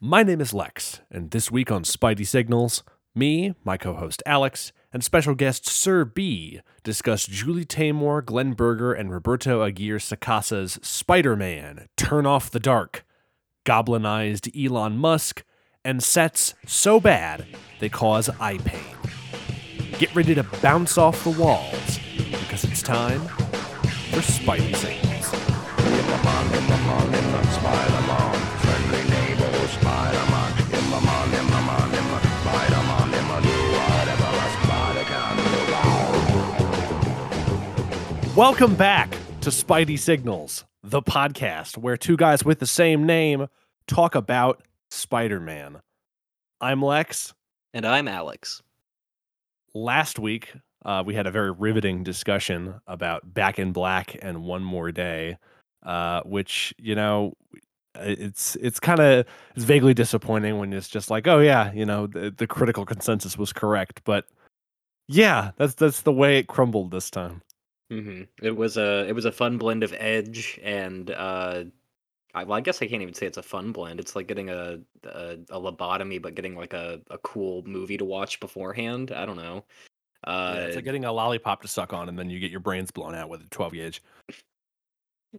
My name is Lex, and this week on Spidey Signals, me, my co-host Alex, and special guest Sir B discuss Julie Taymor, Glenn Berger, and Roberto Aguirre-Sacasa's Spider-Man, Turn Off the Dark, goblinized Elon Musk, and sets so bad they cause eye pain. Get ready to bounce off the walls, because it's time for Spidey Signals. In the Spider-Man, friendly neighbor Spider-Man, in the Spider-Man, in the do whatever a spider can do. Welcome back to Spidey Signals, the podcast where two guys with the same name talk about Spider-Man. I'm Lex. And I'm Alex. Last week, we had a very riveting discussion about Back in Black and One More Day, which, you know, it's vaguely disappointing when it's just like, oh yeah, you know, the critical consensus was correct, but yeah, that's the way it crumbled this time. Mm-hmm. It was a fun blend of edge and I guess I can't even say it's a fun blend. It's like getting a lobotomy, but getting like a cool movie to watch beforehand. I don't know. Yeah, it's like getting a lollipop to suck on, and then you get your brains blown out with a 12 gauge.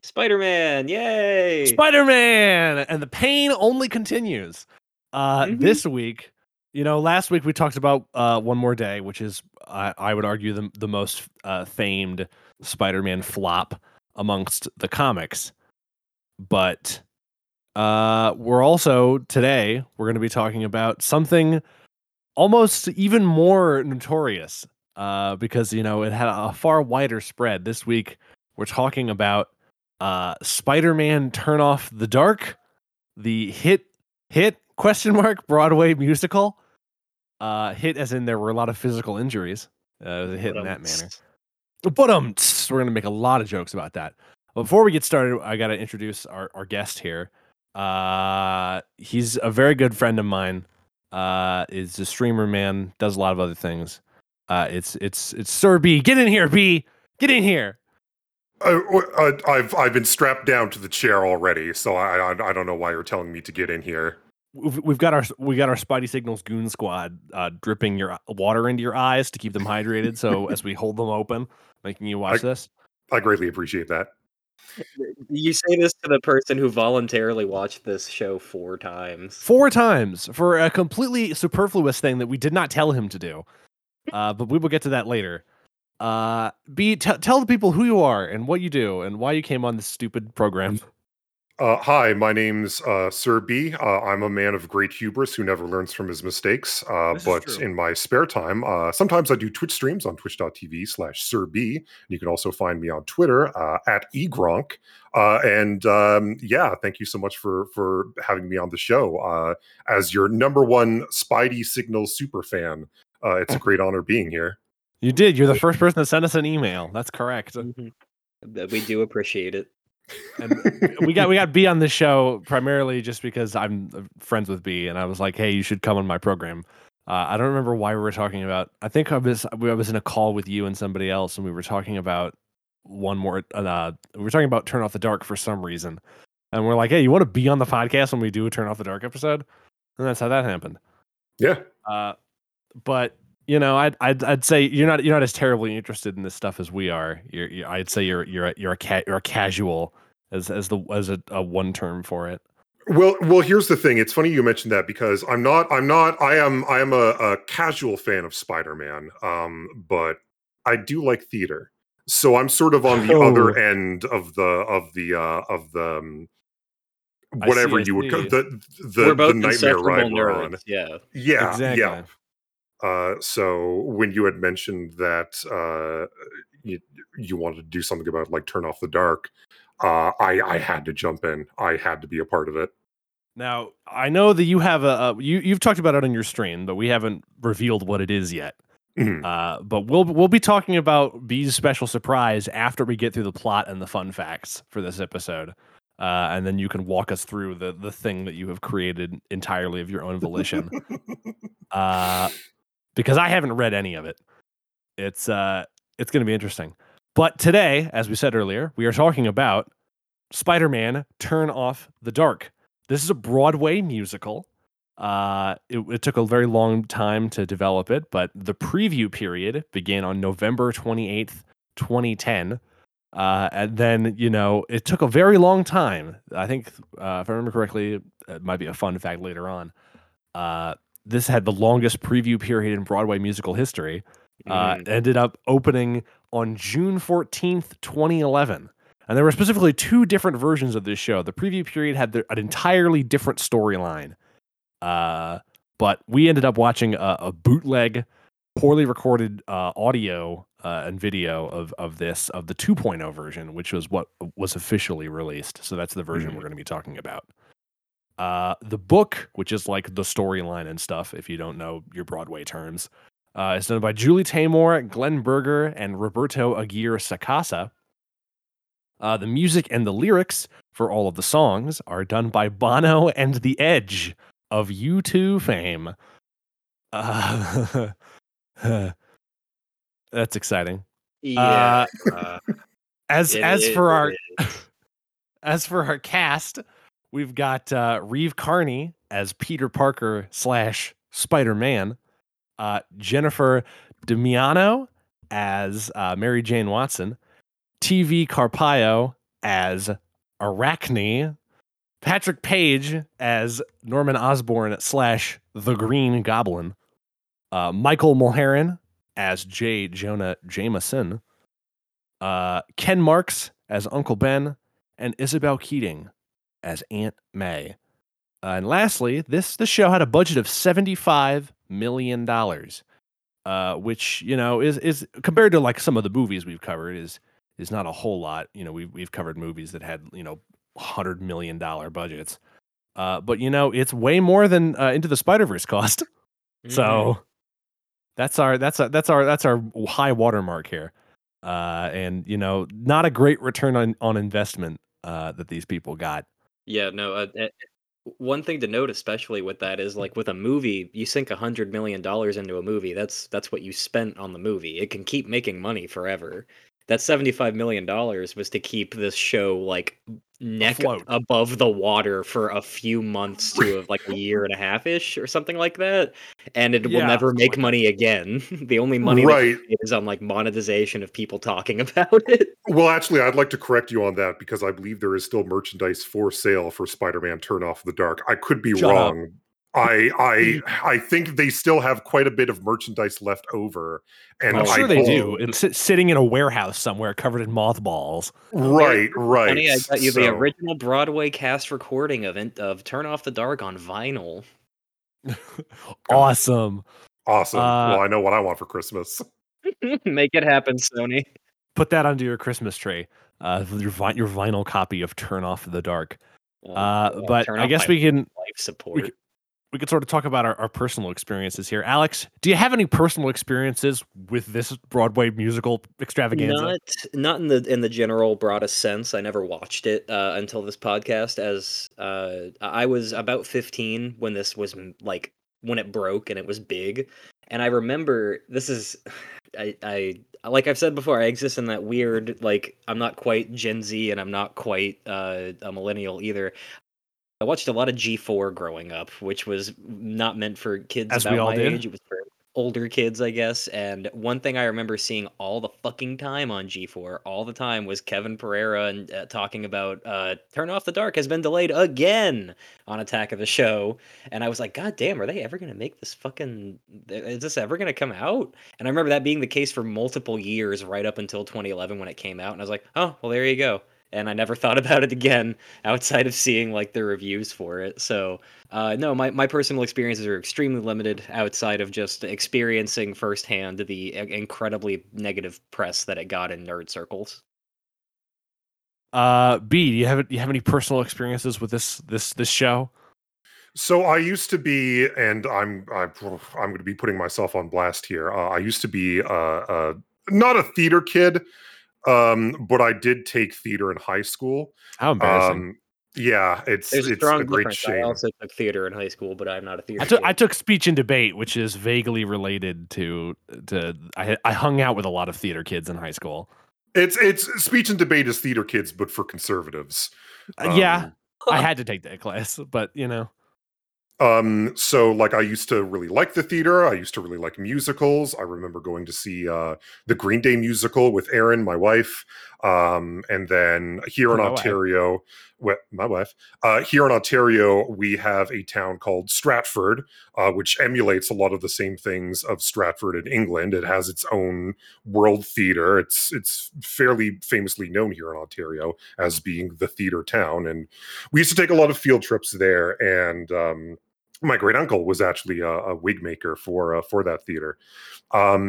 Spider-Man, yay! Spider-Man! And the pain only continues. This week, you know, last week we talked about One More Day, which is, I would argue, the most famed Spider-Man flop amongst the comics. But we're also, today, we're going to be talking about something almost even more notorious because, you know, it had a far wider spread. This week, we're talking about Spider-Man Turn Off the Dark, the hit Broadway musical. Hit as in there were a lot of physical injuries. It was a hit in that manner. But we're going to make a lot of jokes about that. Before we get started, I got to introduce our guest here. He's a very good friend of mine. Is a streamer, man. Does a lot of other things. It's Sir B. Get in here, B. Get in here. I've been strapped down to the chair already, so I don't know why you're telling me to get in here. We've got our Spidey Signals Goon Squad dripping your water into your eyes to keep them hydrated. So as we hold them open, making you watch this. I greatly appreciate that. You say this to the person who voluntarily watched this show four times. Four times for a completely superfluous thing that we did not tell him to do. But we will get to that later. Tell the people who you are and what you do and why you came on this stupid program. Hi, my name's Sir B. I'm a man of great hubris who never learns from his mistakes. But in my spare time, sometimes I do Twitch streams on twitch.tv/SirB. You can also find me on Twitter at eGronk. Thank you so much for having me on the show. As your number one Spidey Signals super fan, it's a great honor being here. You did. You're the first person to send us an email. That's correct. Mm-hmm. We do appreciate it. And we got B on the show primarily just because I'm friends with B, and I was like, hey, you should come on my program. I don't remember why we were talking about. I think I was in a call with you and somebody else, and we were talking about Turn Off the Dark for some reason, and we're like, hey, you want to be on the podcast when we do a Turn Off the Dark episode? And that's how that happened. Yeah. But you know, I'd say you're not as terribly interested in this stuff as we are. I'd say you're a casual as a one term for it. Well, here's the thing. It's funny you mentioned that because I am a casual fan of Spider-Man. But I do like theater, so I'm sort of on the other end of the whatever you would call the nightmare ride we're on. Yeah, exactly. Yeah. So when you had mentioned that you wanted to do something about like Turn Off the Dark, I had to jump in. I had to be a part of it. Now I know that you have you've talked about it on your stream, but we haven't revealed what it is yet. Mm-hmm. But we'll be talking about B's special surprise after we get through the plot and the fun facts for this episode, and then you can walk us through the thing that you have created entirely of your own volition. Because I haven't read any of it. It's going to be interesting. But today, as we said earlier, we are talking about Spider-Man Turn Off the Dark, This is a Broadway musical. It took a very long time to develop it, but the preview period began on November 28th, 2010. And then, you know, it took a very long time. I think, if I remember correctly, it might be a fun fact later on. This had the longest preview period in Broadway musical history. Ended up opening on June 14th, 2011. And there were specifically two different versions of this show. The preview period had an entirely different storyline. But we ended up watching a bootleg, poorly recorded audio and video of the 2.0 version, which was what was officially released. So that's the version we're going to be talking about. The book, which is like the storyline and stuff, if you don't know your Broadway terms, is done by Julie Taymor, Glenn Berger, and Roberto Aguirre-Sacasa. The music and the lyrics for all of the songs are done by Bono and the Edge of U2 fame. That's exciting. Yeah. As for our cast, we've got Reeve Carney as Peter Parker / Spider-Man, Jennifer Damiano as Mary Jane Watson, T.V. Carpio as Arachne, Patrick Page as Norman Osborn / the Green Goblin, Michael Mulheran as J. Jonah Jameson, Ken Marks as Uncle Ben, and Isabel Keating as Aunt May. And lastly, this show had a budget of $75 million, which, you know, is compared to like some of the movies we've covered is not a whole lot. You know, we've covered movies that had, you know, $100 million budgets. But, you know, it's way more than Into the Spider-Verse cost. So that's our high watermark here. And, you know, not a great return on investment that these people got. Yeah, no. One thing to note, especially with that, is like with a movie, you sink $100 million into a movie. That's what you spent on the movie. It can keep making money forever. That $75 million was to keep this show like neck afloat, above the water for a few months to like a year and a half-ish or something like that. And it will never make money again. The only money that is on like monetization of people talking about it. Well, actually, I'd like to correct you on that because I believe there is still merchandise for sale for Spider-Man Turn Off the Dark. I could be wrong. I think they still have quite a bit of merchandise left over, and I'm sure they do. It's sitting in a warehouse somewhere, covered in mothballs. Right. Funny, I got you the original Broadway cast recording of Turn Off the Dark on vinyl. Awesome. Well, I know what I want for Christmas. Make it happen, Sony. Put that under your Christmas tree. Your vinyl copy of Turn Off the Dark. But I guess we can. Life support. We could sort of talk about our personal experiences here. Alex, do you have any personal experiences with this Broadway musical extravaganza? Not in the general broadest sense. I never watched it until this podcast. As I was about 15 when this was like when it broke and it was big, and I remember this is I like I've said before, I exist in that weird like I'm not quite Gen Z and I'm not quite a millennial either. I watched a lot of G4 growing up, which was not meant for kids about my age. It was for older kids, I guess. And one thing I remember seeing all the fucking time on G4, all the time, was Kevin Pereira and talking about Turn Off the Dark has been delayed again on Attack of the Show. And I was like, God damn, are they ever going to make this fucking... Is this ever going to come out? And I remember that being the case for multiple years right up until 2011 when it came out. And I was like, oh, well, there you go. And I never thought about it again outside of seeing like the reviews for it. So no, my personal experiences are extremely limited outside of just experiencing firsthand the incredibly negative press that it got in nerd circles. B, do you have any personal experiences with this show? So I used to be, and I'm going to be putting myself on blast here. I used to be not a theater kid. But I did take theater in high school. How embarrassing! Yeah, it's a great shame. I also took theater in high school, but I'm not a theater. I took speech and debate, which is vaguely related to. I hung out with a lot of theater kids in high school. It's speech and debate is theater kids, but for conservatives. Yeah, I had to take that class, but you know. So like I used to really like the theater. I used to really like musicals. I remember going to see the Green Day musical with Aaron, my wife. And then here in Ontario, here in Ontario, we have a town called Stratford, which emulates a lot of the same things of Stratford in England. It has its own world theater. It's fairly famously known here in Ontario as being the theater town. And we used to take a lot of field trips there. And my great uncle was actually a wig maker for that theater.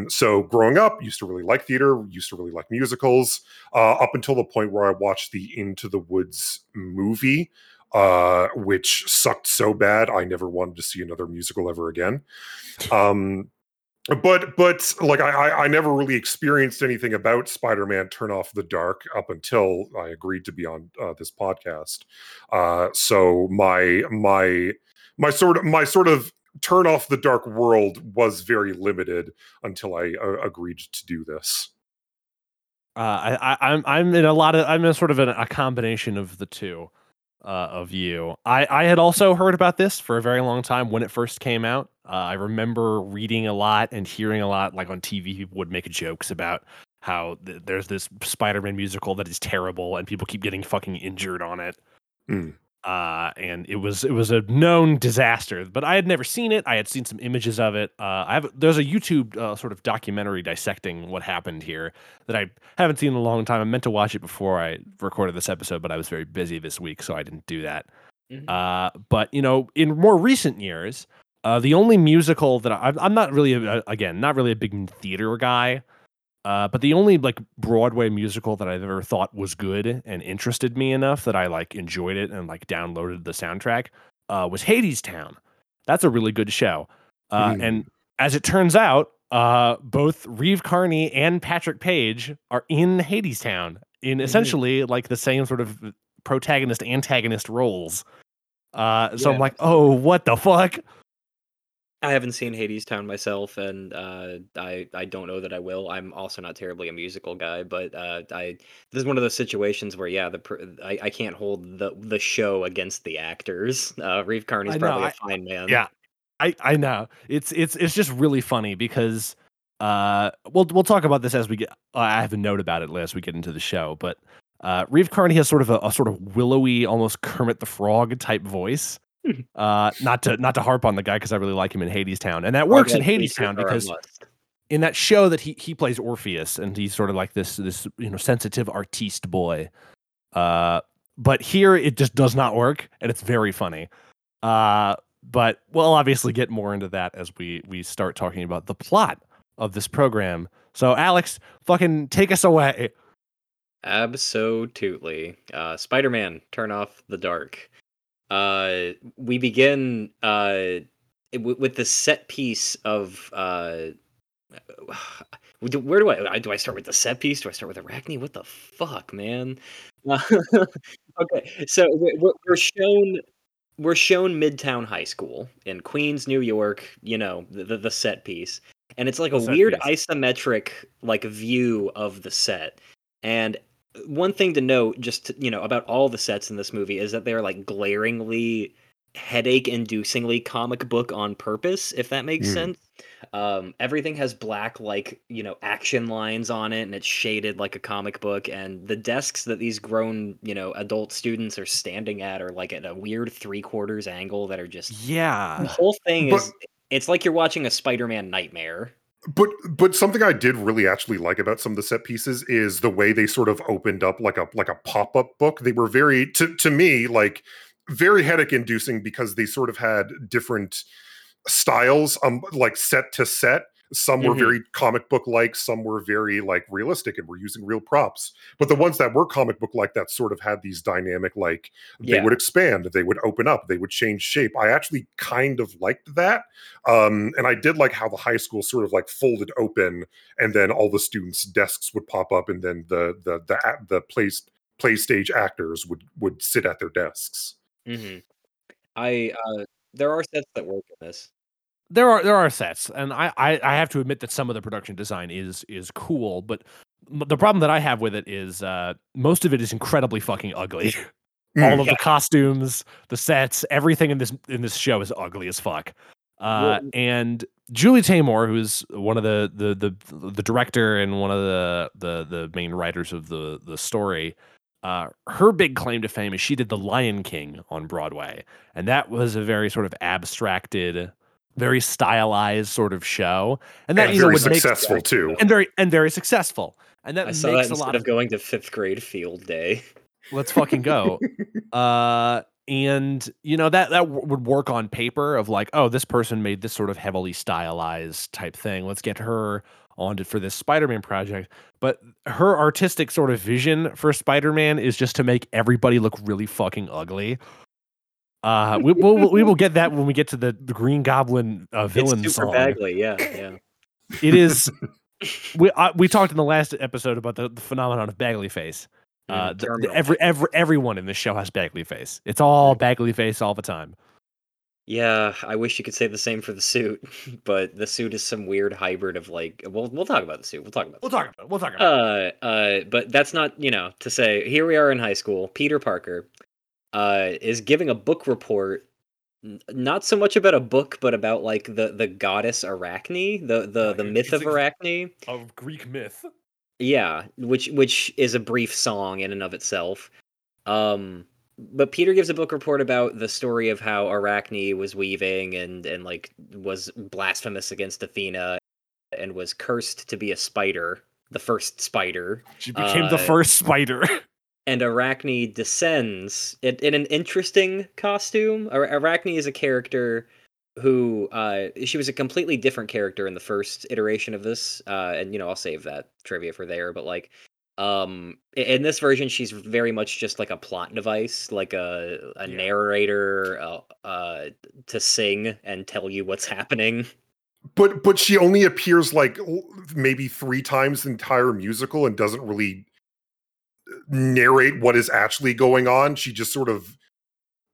So growing up, used to really like theater, used to really like musicals, up until the point where I watched the Into the Woods movie, which sucked so bad. I never wanted to see another musical ever again. But like I never really experienced anything about Spider-Man Turn Off the Dark up until I agreed to be on this podcast. So my sort of Turn Off the Dark world was very limited until I agreed to do this. I'm in a combination of the two of you. I had also heard about this for a very long time when it first came out. I remember reading a lot and hearing a lot, like on TV, people would make jokes about how there's this Spider-Man musical that is terrible and people keep getting fucking injured on it. Mm. And it was a known disaster, but I had never seen it. I had seen some images of it. There's a YouTube sort of documentary dissecting what happened here that I haven't seen in a long time. I meant to watch it before I recorded this episode, but I was very busy this week, so I didn't do that. Mm-hmm. But you know, in more recent years, the only musical that I'm not really, not really a big theater guy. But the only like Broadway musical that I've ever thought was good and interested me enough that I like enjoyed it and like downloaded the soundtrack was Hadestown. That's a really good show. And as it turns out, both Reeve Carney and Patrick Page are in Hadestown in essentially like the same sort of protagonist antagonist roles. So I'm like, oh, what the fuck? I haven't seen Hadestown myself, and I don't know that I will. I'm also not terribly a musical guy, but this is one of those situations where, I can't hold the show against the actors. Reeve Carney's probably a fine man. Yeah, I know. It's just really funny because we'll talk about this as we get. I have a note about it as we get into the show, but Reeve Carney has sort of a sort of willowy, almost Kermit the Frog type voice. Not to harp on the guy because I really like him in Hadestown, and that works in Hadestown because in that show that he plays Orpheus, and he's sort of like this you know sensitive artiste boy. But here it just does not work, and it's very funny. But we'll obviously get more into that as we start talking about the plot of this program. So Alex, fucking take us away. Absolutely, Spider-Man, Turn Off the Dark. We begin with the set piece of where do I start with the set piece? Do I start with Arachne? What the fuck, man? Okay, so we're shown Midtown High School in Queens, New York. You know the set piece, and it's like a weird isometric like view of the set. And one thing to note, just to, about all the sets in this movie is that they're like glaringly headache-inducingly comic book on purpose, if that makes sense. Everything has black, like, action lines on it, and it's shaded like a comic book. And the desks that these grown, adult students are standing at are like at a weird 3/4 angle that are just the whole thing is it's like you're watching a Spider-Man nightmare. But something I did really actually like about some of the set pieces is the way they sort of opened up like a pop-up book. They were very, to me, like very headache-inducing because they sort of had different styles, like set to set. Some were very comic book-like, some were very like realistic and were using real props. But the ones that were comic book-like that sort of had these dynamic, like they would expand, they would open up, they would change shape. I actually kind of liked that. And I did like how the high school sort of like folded open and then all the students' desks would pop up and then the play stage actors would sit at their desks. Mm-hmm. There are sets that work in this. There are sets, and I have to admit that some of the production design is cool, but the problem that I have with it is most of it is incredibly fucking ugly. All of the costumes, the sets, everything in this show is ugly as fuck. And Julie Taymor, who's one of the director and one of the main writers of the story, her big claim to fame is she did The Lion King on Broadway, and that was a very sort of abstracted, very stylized sort of show, and that very successful too, and very successful. And that I saw makes that a lot of going to fifth grade field day. Let's fucking go. And you know that would work on paper of like, oh, this person made this sort of heavily stylized type thing. Let's get her on for this Spider-Man project. But her artistic sort of vision for Spider-Man is just to make everybody look really fucking ugly. We will get that when we get to the Green Goblin villain it's super song. Bagley, yeah. It is. We talked in the last episode about the phenomenon of Bagley face. Everyone in this show has Bagley face. It's all Bagley face all the time. Yeah, I wish you could say the same for the suit, but the suit is some weird hybrid of like. We'll talk about the suit. We'll talk about it. But that's not to say. Here we are in high school. Peter Parker is giving a book report. Not so much about a book, but about like the goddess Arachne, the myth of Arachne, of Greek myth. Yeah, which is a brief song in and of itself. But Peter gives a book report about the story of how Arachne was weaving and like was blasphemous against Athena and was cursed to be a spider, the first spider. She became the first spider. And Arachne descends in an interesting costume. Arachne is a character who she was a completely different character in the first iteration of this, and I'll save that trivia for there, but like in this version she's very much just like a plot device, like a narrator to sing and tell you what's happening, but she only appears like maybe 3 times the entire musical and doesn't really narrate what is actually going on. She just sort of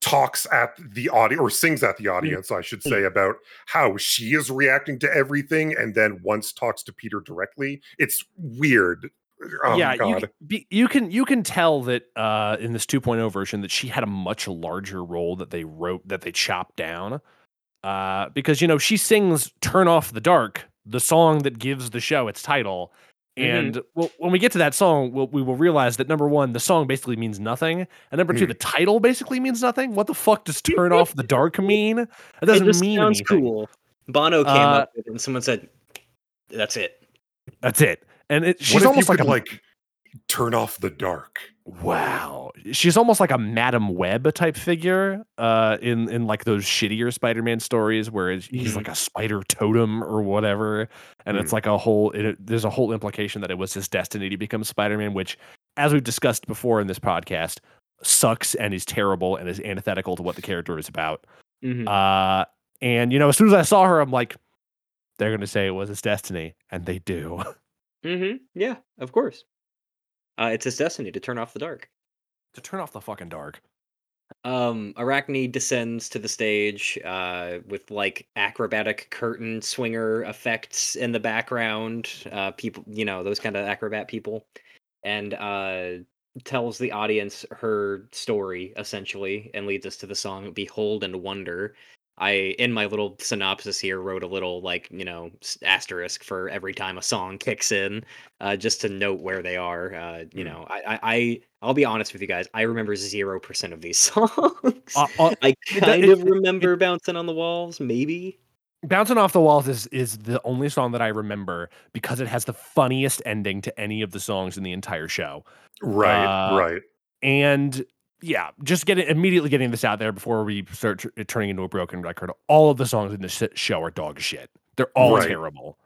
talks at the audience, or sings at the audience, I should say, about how she is reacting to everything, and then once talks to Peter directly. It's weird. Oh, yeah, God. You can tell that in this 2.0 version that she had a much larger role that they chopped down, because she sings "Turn Off the Dark," the song that gives the show its title. And well, when we get to that song, we will realize that, number one, the song basically means nothing. And number two, the title basically means nothing. What the fuck does Turn Off the Dark mean? It doesn't mean sounds anything. Cool. Bono came up with it and someone said, that's it. And she's almost like turn off the dark. Wow. She's almost like a Madame Web type figure in like those shittier Spider-Man stories where he's like a spider totem or whatever. And it's like there's a whole implication that it was his destiny to become Spider-Man, which, as we've discussed before in this podcast, sucks and is terrible and is antithetical to what the character is about. And as soon as I saw her, I'm like, they're going to say it was his destiny. And they do. Yeah, of course. It's his destiny to turn off the dark. To turn off the fucking dark. Arachne descends to the stage with like acrobatic curtain swinger effects in the background. People, those kind of acrobat people. And tells the audience her story, essentially, and leads us to the song Behold and Wonder. I, in my little synopsis here, wrote a little, asterisk for every time a song kicks in, just to note where they are. I'll be honest with you guys. I remember 0% of these songs. I kind of remember Bouncing on the Walls, maybe. Bouncing Off the Walls is the only song that I remember because it has the funniest ending to any of the songs in the entire show. Right. And... yeah, just immediately getting this out there before we start turning into a broken record. All of the songs in this show are dog shit. They're all terrible.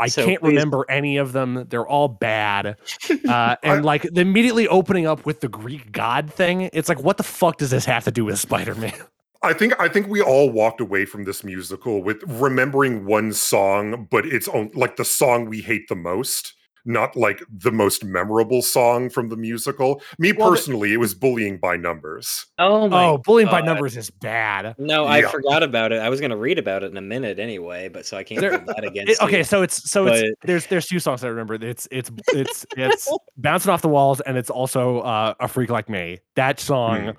I can't remember any of them. They're all bad. And the immediately opening up with the Greek god thing, it's like, what the fuck does this have to do with Spider-Man? I think we all walked away from this musical with remembering one song, but it's like the song we hate the most. not like the most memorable song from the musical. Personally, it was Bullying by Numbers. Oh, Bullying by Numbers is bad. No, I forgot about it. I was going to read about it in a minute anyway, but so I can't hold that against you. Okay, there's two songs I remember. It's Bouncing Off the Walls, and it's also A Freak Like Me. That song.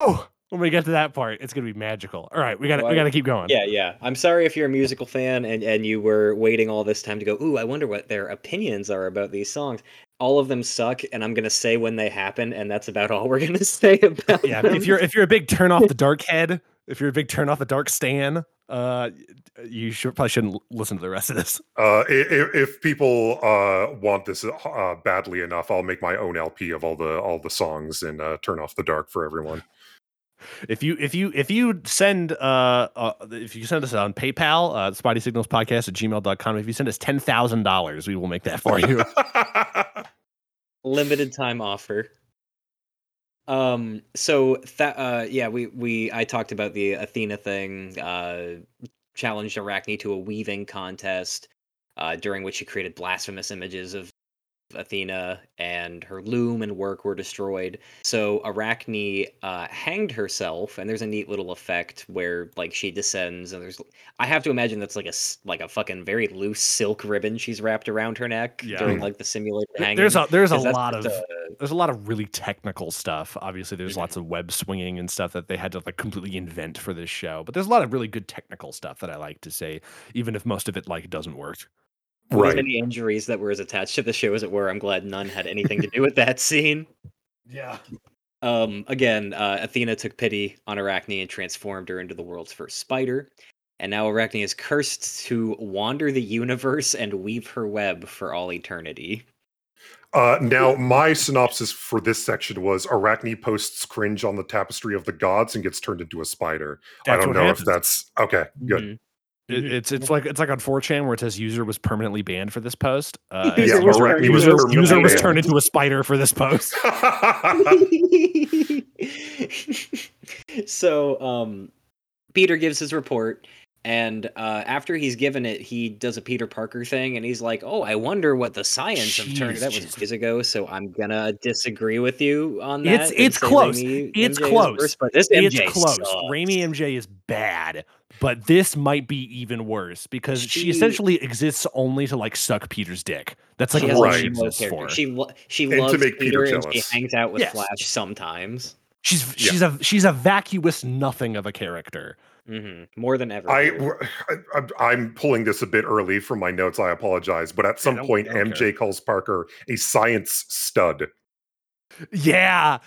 Oh, when we get to that part, it's going to be magical. All right, we got to keep going. Yeah. I'm sorry if you're a musical fan and you were waiting all this time to go, ooh, I wonder what their opinions are about these songs. All of them suck, and I'm going to say when they happen, and that's about all we're going to say about them. If you're a big Turn Off the Dark head, if you're a big Turn Off the Dark stan, you probably shouldn't listen to the rest of this. If people want this badly enough, I'll make my own LP of all the songs in Turn Off the Dark for everyone. If you send us on PayPal, spideysignalspodcast@gmail.com, if you send us $10,000, we will make that for you. Limited time offer. I talked about the Athena thing, challenged Arachne to a weaving contest, during which she created blasphemous images of Athena, and her loom and work were destroyed. So Arachne hanged herself, and there's a neat little effect where like she descends, and there's, I have to imagine that's like a fucking very loose silk ribbon she's wrapped around her neck during like the simulated hanging. There's a lot of really technical stuff. Obviously, there's lots of web swinging and stuff that they had to like completely invent for this show. But there's a lot of really good technical stuff that I like to say, even if most of it like doesn't work. Right. As many injuries that were as attached to the show as it were, I'm glad none had anything to do with that scene. Yeah. Athena took pity on Arachne and transformed her into the world's first spider. And now Arachne is cursed to wander the universe and weave her web for all eternity. Now, my synopsis for this section was Arachne posts cringe on the tapestry of the gods and gets turned into a spider. That's I don't know happens. If that's... Okay, good. Mm-hmm. It's like on 4chan where it says user was permanently banned for this post. User was turned into a spider for this post. So Peter gives his report, and after he's given it, he does a Peter Parker thing, and he's like, "Oh, I wonder what the science of Turn." That was years ago, so I'm gonna disagree with you on that. It's close. It's close. But this MJ sucks. Raimi MJ is bad. But this might be even worse because she essentially exists only to like suck Peter's dick. That's like all she exists for. She loves to make Peter jealous. And she hangs out with Flash sometimes. She's a vacuous nothing of a character. Mm-hmm. More than ever. I'm pulling this a bit early from my notes. I apologize, but at some point, MJ calls Parker a science stud. Yeah.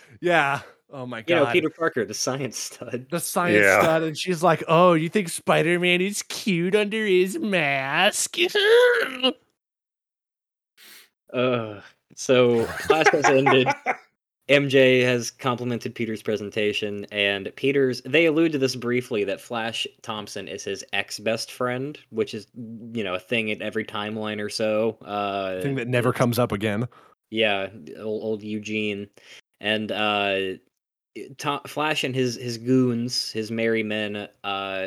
Oh my God. You know, Peter Parker, the science stud. And she's like, oh, you think Spider-Man is cute under his mask? So class has ended. MJ has complimented Peter's presentation, and they allude to this briefly, that Flash Thompson is his ex-best friend, which is, a thing at every timeline or so. Thing that never comes up again. Yeah, old Eugene. And, Flash and his goons, his merry men,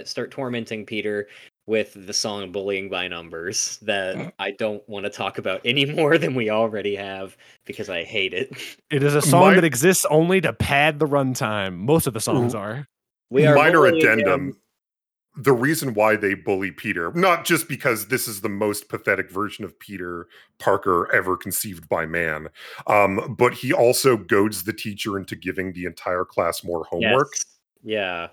start tormenting Peter with the song Bullying by Numbers that I don't want to talk about any more than we already have because I hate it. It is a song that exists only to pad the runtime. Most of the songs are. Minor addendum. The reason why they bully Peter, not just because this is the most pathetic version of Peter Parker ever conceived by man, but he also goads the teacher into giving the entire class more homework. Yes. Yeah.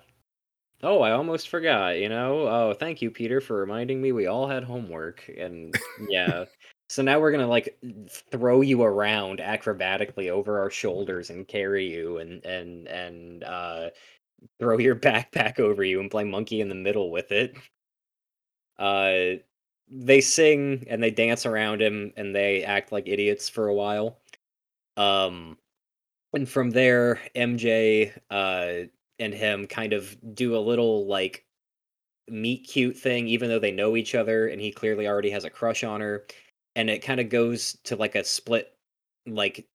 Oh, I almost forgot, Oh, thank you, Peter, for reminding me we all had homework. And yeah. So now we're going to like throw you around acrobatically over our shoulders and carry you and throw your backpack over you and play monkey in the middle with it. They sing and they dance around him and they act like idiots for a while. And from there, MJ and him kind of do a little like meet cute thing, even though they know each other and he clearly already has a crush on her. And it kind of goes to like a split, like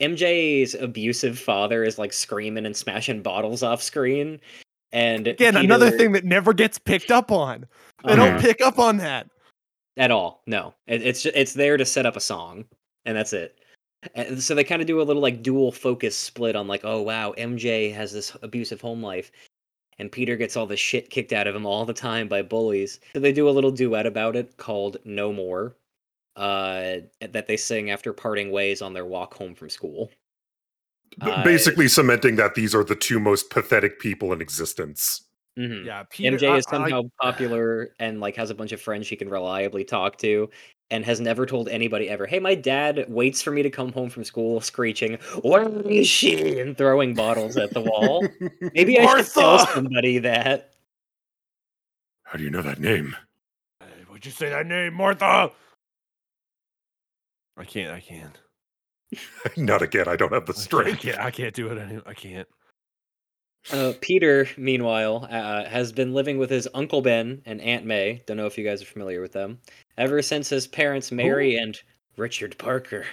MJ's abusive father is like screaming and smashing bottles off screen, and again, Peter... another thing that never gets picked up on. They don't pick up on that. at all. No, it's there to set up a song, and that's it. And so they kind of do a little like dual focus split on like, oh wow, MJ has this abusive home life, and Peter gets all the shit kicked out of him all the time by bullies. So they do a little duet about it called "No More," that they sing after parting ways on their walk home from school. Basically cementing that these are the two most pathetic people in existence. Mm-hmm. Yeah, Peter, MJ is somehow popular and like has a bunch of friends she can reliably talk to, and has never told anybody ever, hey, my dad waits for me to come home from school screeching, where is she? And throwing bottles at the wall. Maybe I should tell somebody that. How do you know that name? Would you say that name, Martha? I can't. Not again. I don't have the strength. I can't do it anymore. I can't. Peter, meanwhile, has been living with his Uncle Ben and Aunt May. Don't know if you guys are familiar with them. Ever since his parents, Mary and Richard Parker,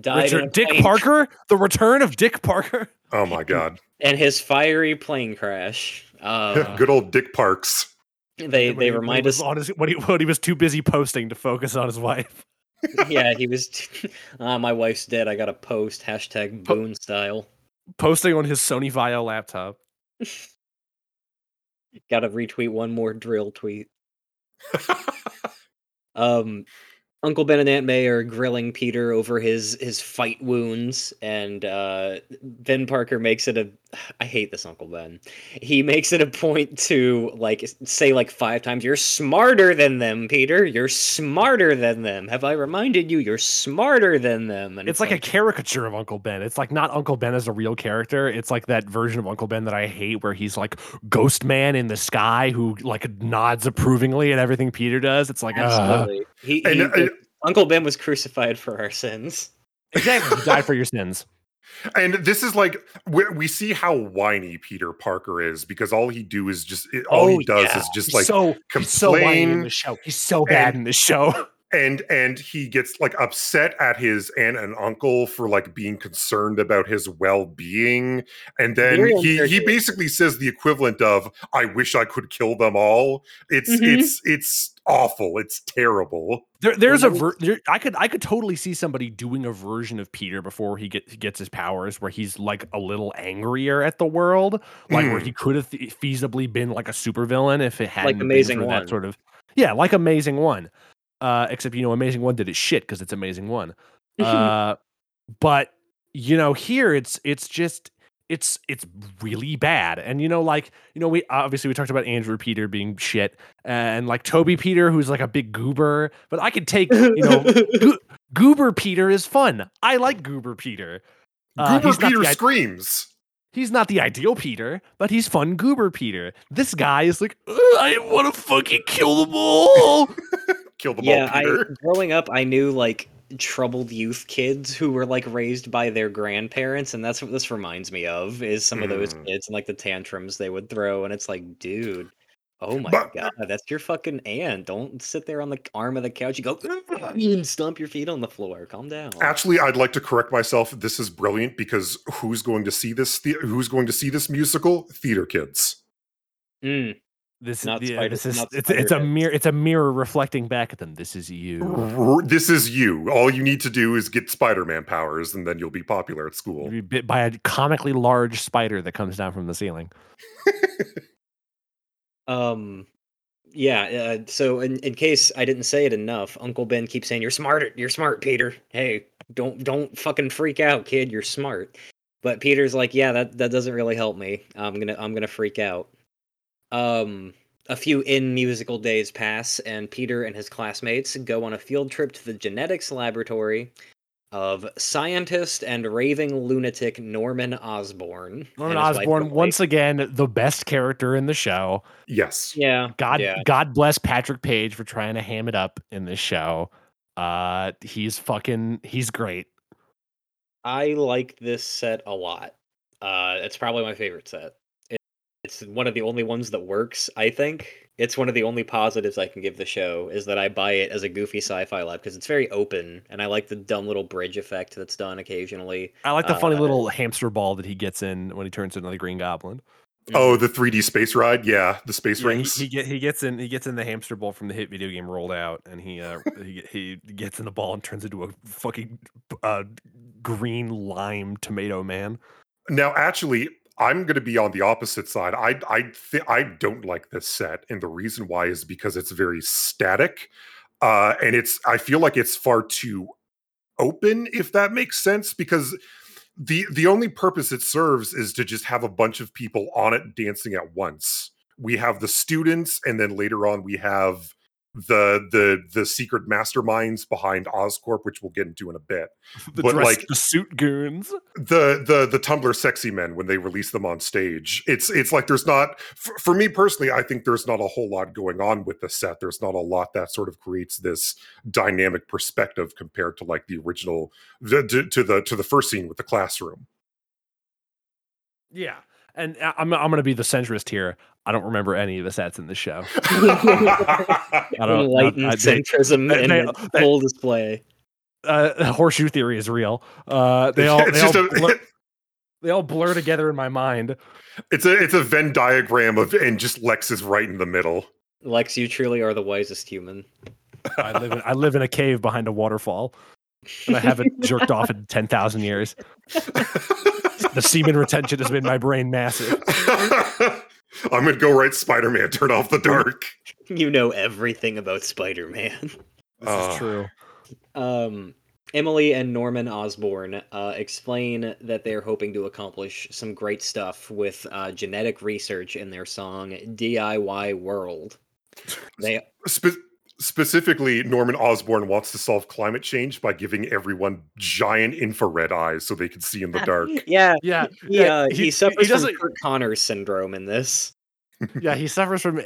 died. Dick Parker? The return of Dick Parker? Oh my God. And his fiery plane crash. Good old Dick Parks. They remind us... When he was too busy posting to focus on his wife. Yeah, he was... my wife's dead, I gotta post. # Boone style. Posting on his Sony Vaio laptop. Gotta retweet one more drill tweet. Uncle Ben and Aunt May are grilling Peter over his fight wounds, and Ben Parker makes it I hate this Uncle Ben. He makes it a point to like say like 5 times, "You're smarter than them, Peter. You're smarter than them. Have I reminded you? You're smarter than them." And it's like a caricature of Uncle Ben. It's like not Uncle Ben as a real character. It's like that version of Uncle Ben that I hate, where he's like Ghost Man in the sky who like nods approvingly at everything Peter does. It's like absolutely. Uncle Ben was crucified for our sins. Exactly, he died for your sins. And this is like we see how whiny Peter Parker is, because all he does is just complain. He's so whiny in the show. He's so bad in the show. And he gets like upset at his aunt and uncle for like being concerned about his well-being. And then he basically says the equivalent of, I wish I could kill them all. It's awful. It's terrible. I could totally see somebody doing a version of Peter before he gets his powers, where he's like a little angrier at the world, like where he could have feasibly been like a supervillain if it hadn't like Amazing been for One. That sort of like Amazing One. Except, Amazing One did its shit because it's Amazing One. But, here it's just really bad. And, we obviously we talked about Andrew Peter being shit, and like Toby Peter, who's like a big goober. But I could take, Goober Peter is fun. I like Goober Peter. Goober Peter screams. He's not the ideal Peter, but he's fun Goober Peter. This guy is like, I want to fucking kill them all. Kill them all, Peter. Growing up, I knew like troubled youth kids who were like raised by their grandparents, and that's what this reminds me of, is some of those kids and like the tantrums they would throw, and it's like, dude, oh my God, that's your fucking aunt. Don't sit there on the arm of the couch and go stomp your feet on the floor. Calm down. Actually, I'd like to correct myself. This is brilliant, because who's going to see this musical? Theater kids. It's a mirror reflecting back at them. This is you. This is you. All you need to do is get Spider-Man powers, and then you'll be popular at school. You'll be bit by a comically large spider that comes down from the ceiling. So in case I didn't say it enough, Uncle Ben keeps saying, You're smart, Peter. Hey, don't fucking freak out, kid. You're smart. But Peter's like, yeah, that doesn't really help me. I'm gonna freak out. A few in-musical days pass, and Peter and his classmates go on a field trip to the genetics laboratory of scientist and raving lunatic Norman Osborn. Norman Osborn, once again, the best character in the show. Yes. Yeah. God bless Patrick Page for trying to ham it up in this show. He's great. I like this set a lot. It's probably my favorite set. It's one of the only ones that works, I think. It's one of the only positives I can give the show, is that I buy it as a goofy sci-fi lab, because it's very open, and I like the dumb little bridge effect that's done occasionally. I like the funny little hamster ball that he gets in when he turns into the Green Goblin. Oh, the 3D space ride, yeah, the space rings. He gets in the hamster ball from the hit video game rolled out, and he gets in the ball and turns into a fucking green lime tomato man. Now, actually, I'm going to be on the opposite side. I don't like this set, and the reason why is because it's very static, and I feel like it's far too open, if that makes sense, because the only purpose it serves is to just have a bunch of people on it dancing at once. We have the students, and then later on we have the secret masterminds behind Oscorp, which we'll get into in a bit. The suit goons, the Tumblr sexy men when they release them on stage. It's like there's not, for me personally, I think there's not a whole lot going on with the set. There's not a lot that sort of creates this dynamic perspective compared to like the original to the first scene with the classroom. Yeah. And I'm going to be the centrist here. I don't remember any of the sets in the show. Enlightened centrism in full display. Horseshoe theory is real. They all blur together in my mind. It's a Venn diagram and just Lex is right in the middle. Lex, you truly are the wisest human. I live in a cave behind a waterfall, and I haven't jerked off in 10,000 years. The semen retention has made my brain massive. I'm going to go write Spider-Man, Turn Off the Dark. You know everything about Spider-Man. This is true. Emily and Norman Osborn explain that they're hoping to accomplish some great stuff with genetic research in their song, DIY World. Specifically, Norman Osborn wants to solve climate change by giving everyone giant infrared eyes so they can see in the dark. Yeah. He suffers from Kurt Connors syndrome in this. Yeah, he suffers from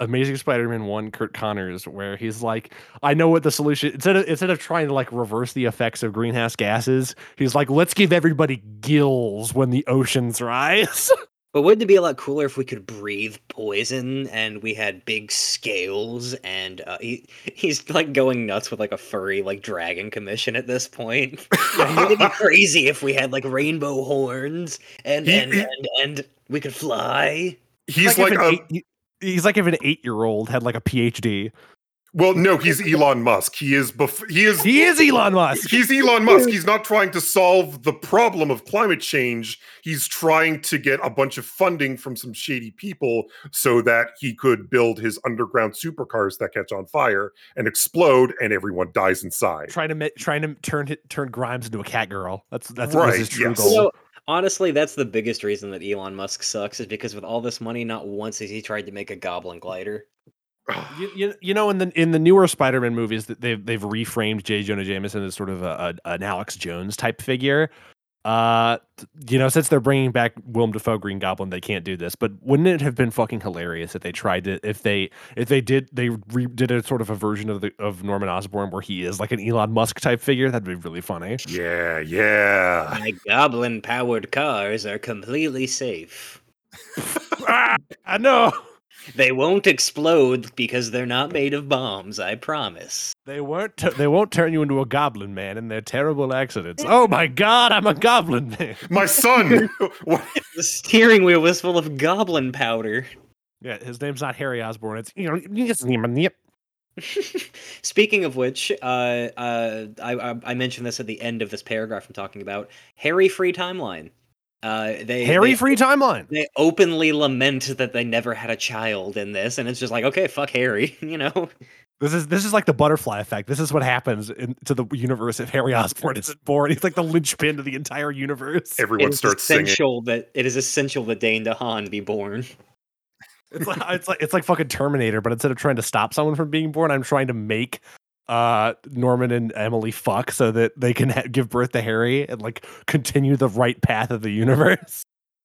Amazing Spider-Man 1 Kurt Connors, where he's like, I know what the solution, instead of trying to like reverse the effects of greenhouse gases, he's like, let's give everybody gills when the oceans rise. But wouldn't it be a lot cooler if we could breathe poison and we had big scales? And he's like going nuts with like a furry like dragon commission at this point. Wouldn't it be crazy if we had like rainbow horns and we could fly? He's like if an 8-year-old had like a PhD. Well, no, he's Elon Musk. He is Elon Musk. He's Elon Musk. He's not trying to solve the problem of climate change. He's trying to get a bunch of funding from some shady people so that he could build his underground supercars that catch on fire and explode, and everyone dies inside. Trying to turn Grimes into a cat girl. That's right, his true goal. So, honestly, that's the biggest reason that Elon Musk sucks, is because with all this money, not once has he tried to make a goblin glider. You know, in the newer Spider-Man movies, that they've reframed J. Jonah Jameson as sort of an Alex Jones type figure. You know, since they're bringing back Willem Dafoe Green Goblin, they can't do this. But wouldn't it have been fucking hilarious if they tried to if they did a sort of a version of Norman Osborn where he is like an Elon Musk type figure? That'd be really funny. Yeah. My goblin powered cars are completely safe. I know. They won't explode because they're not made of bombs, I promise. They won't turn you into a goblin man in their terrible accidents. Oh my god, I'm a goblin man. My son! The steering wheel was full of goblin powder. Yeah, his name's not Harry Osborn, it's... Speaking of which, I mentioned this at the end of this paragraph I'm talking about. Harry Free Timeline. Free Timeline. They openly lament that they never had a child in this, and it's just like, okay, fuck Harry, you know. This is like the butterfly effect. This is what happens to the universe if Harry Osborn isn't born. He's like the linchpin to the entire universe. Everyone starts singing. It is essential that Dane DeHaan be born. It's like fucking Terminator, but instead of trying to stop someone from being born, I'm trying to make Norman and Emily fuck so that they can give birth to Harry and like continue the right path of the universe.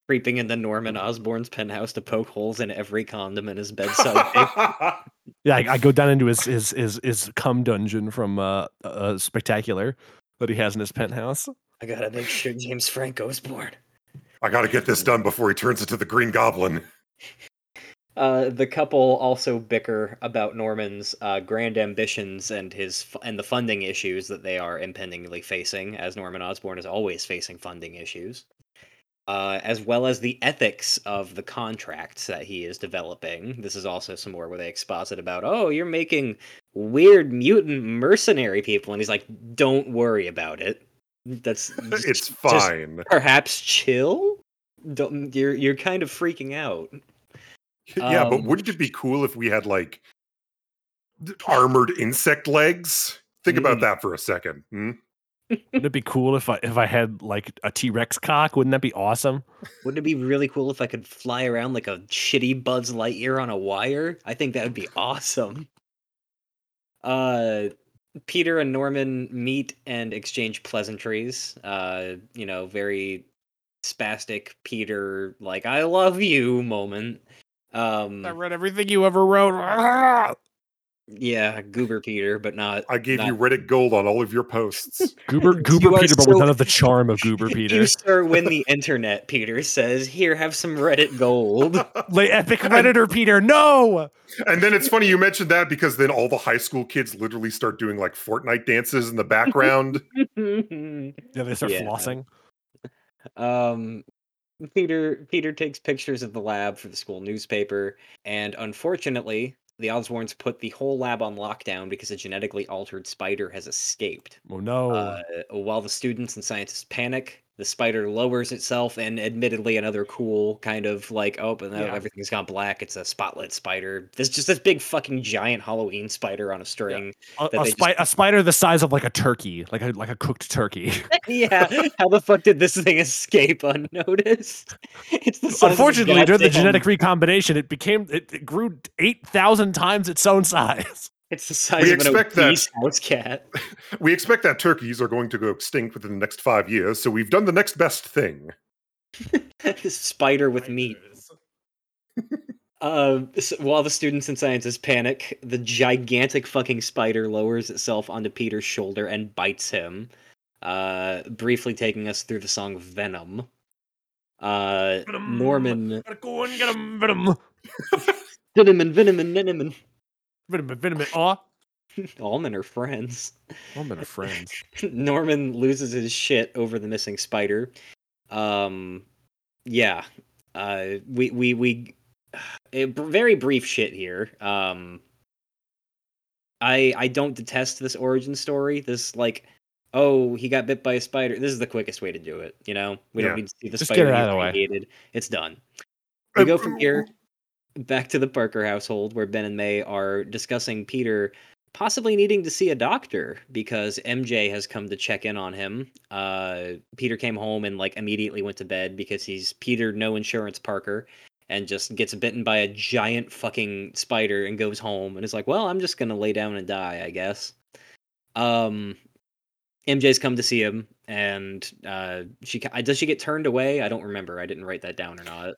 Creeping into Norman Osborn's penthouse to poke holes in every condom in his bedside. Yeah, I go down into his cum dungeon from Spectacular that he has in his penthouse. I gotta make sure James Franco is born. I gotta get this done before he turns into the Green Goblin. The couple also bicker about Norman's grand ambitions and the funding issues that they are impendingly facing, as Norman Osborn is always facing funding issues. as well as the ethics of the contracts that he is developing. This is also some more where they exposit about, oh, you're making weird mutant mercenary people. And he's like, don't worry about it. That's it's fine. Perhaps chill? Don't, you're kind of freaking out. Yeah, but wouldn't it be cool if we had, like, armored insect legs? Think about that for a second. Wouldn't it be cool if I had like a T-Rex cock? Wouldn't that be awesome? Wouldn't it be really cool if I could fly around like a shitty Buzz Lightyear on a wire? I think that would be awesome. Peter and Norman meet and exchange pleasantries. Very spastic Peter, like, I love you moment. I read everything you ever wrote. Yeah, Goober Peter, but not. I gave you Reddit gold on all of your posts. Goober you Peter, but without the charm of Goober Peter. You, sir, win the internet, Peter says. Here, have some Reddit gold. Epic Redditor Peter, no! And then it's funny you mentioned that, because then all the high school kids literally start doing like Fortnite dances in the background. Yeah, they start flossing. Peter takes pictures of the lab for the school newspaper, and unfortunately, the Osborns put the whole lab on lockdown because a genetically altered spider has escaped. Oh, no. While the students and scientists panic, the spider lowers itself, and admittedly another cool kind of like, oh, but now everything's gone black. It's a spotlit spider. There's just this big fucking giant Halloween spider on a string. Yeah. A spider the size of like a turkey, like a cooked turkey. Yeah. How the fuck did this thing escape unnoticed? It's the size Unfortunately, of during the genetic recombination, it grew 8,000 times its own size. It's the size of an obese house cat. We expect that turkeys are going to go extinct within the next 5 years, so we've done the next best thing. Spider with meat. So while the students and scientists panic, the gigantic fucking spider lowers itself onto Peter's shoulder and bites him, briefly taking us through the song Venom. Norman... Go and get him, Venom! Venom. Vitamin, aw. All men are friends. Norman loses his shit over the missing spider. Very brief shit here. I don't detest this origin story. This like, oh, he got bit by a spider. This is the quickest way to do it. You know, we don't need to see the Just spider get it out of the way. It's done. We go from here back to the Parker household, where Ben and May are discussing Peter possibly needing to see a doctor because MJ has come to check in on him. Peter came home and like immediately went to bed because he's Peter No Insurance Parker and just gets bitten by a giant fucking spider and goes home and is like, well, I'm just going to lay down and die, I guess. MJ's come to see him, and does she get turned away? I don't remember. I didn't write that down or not.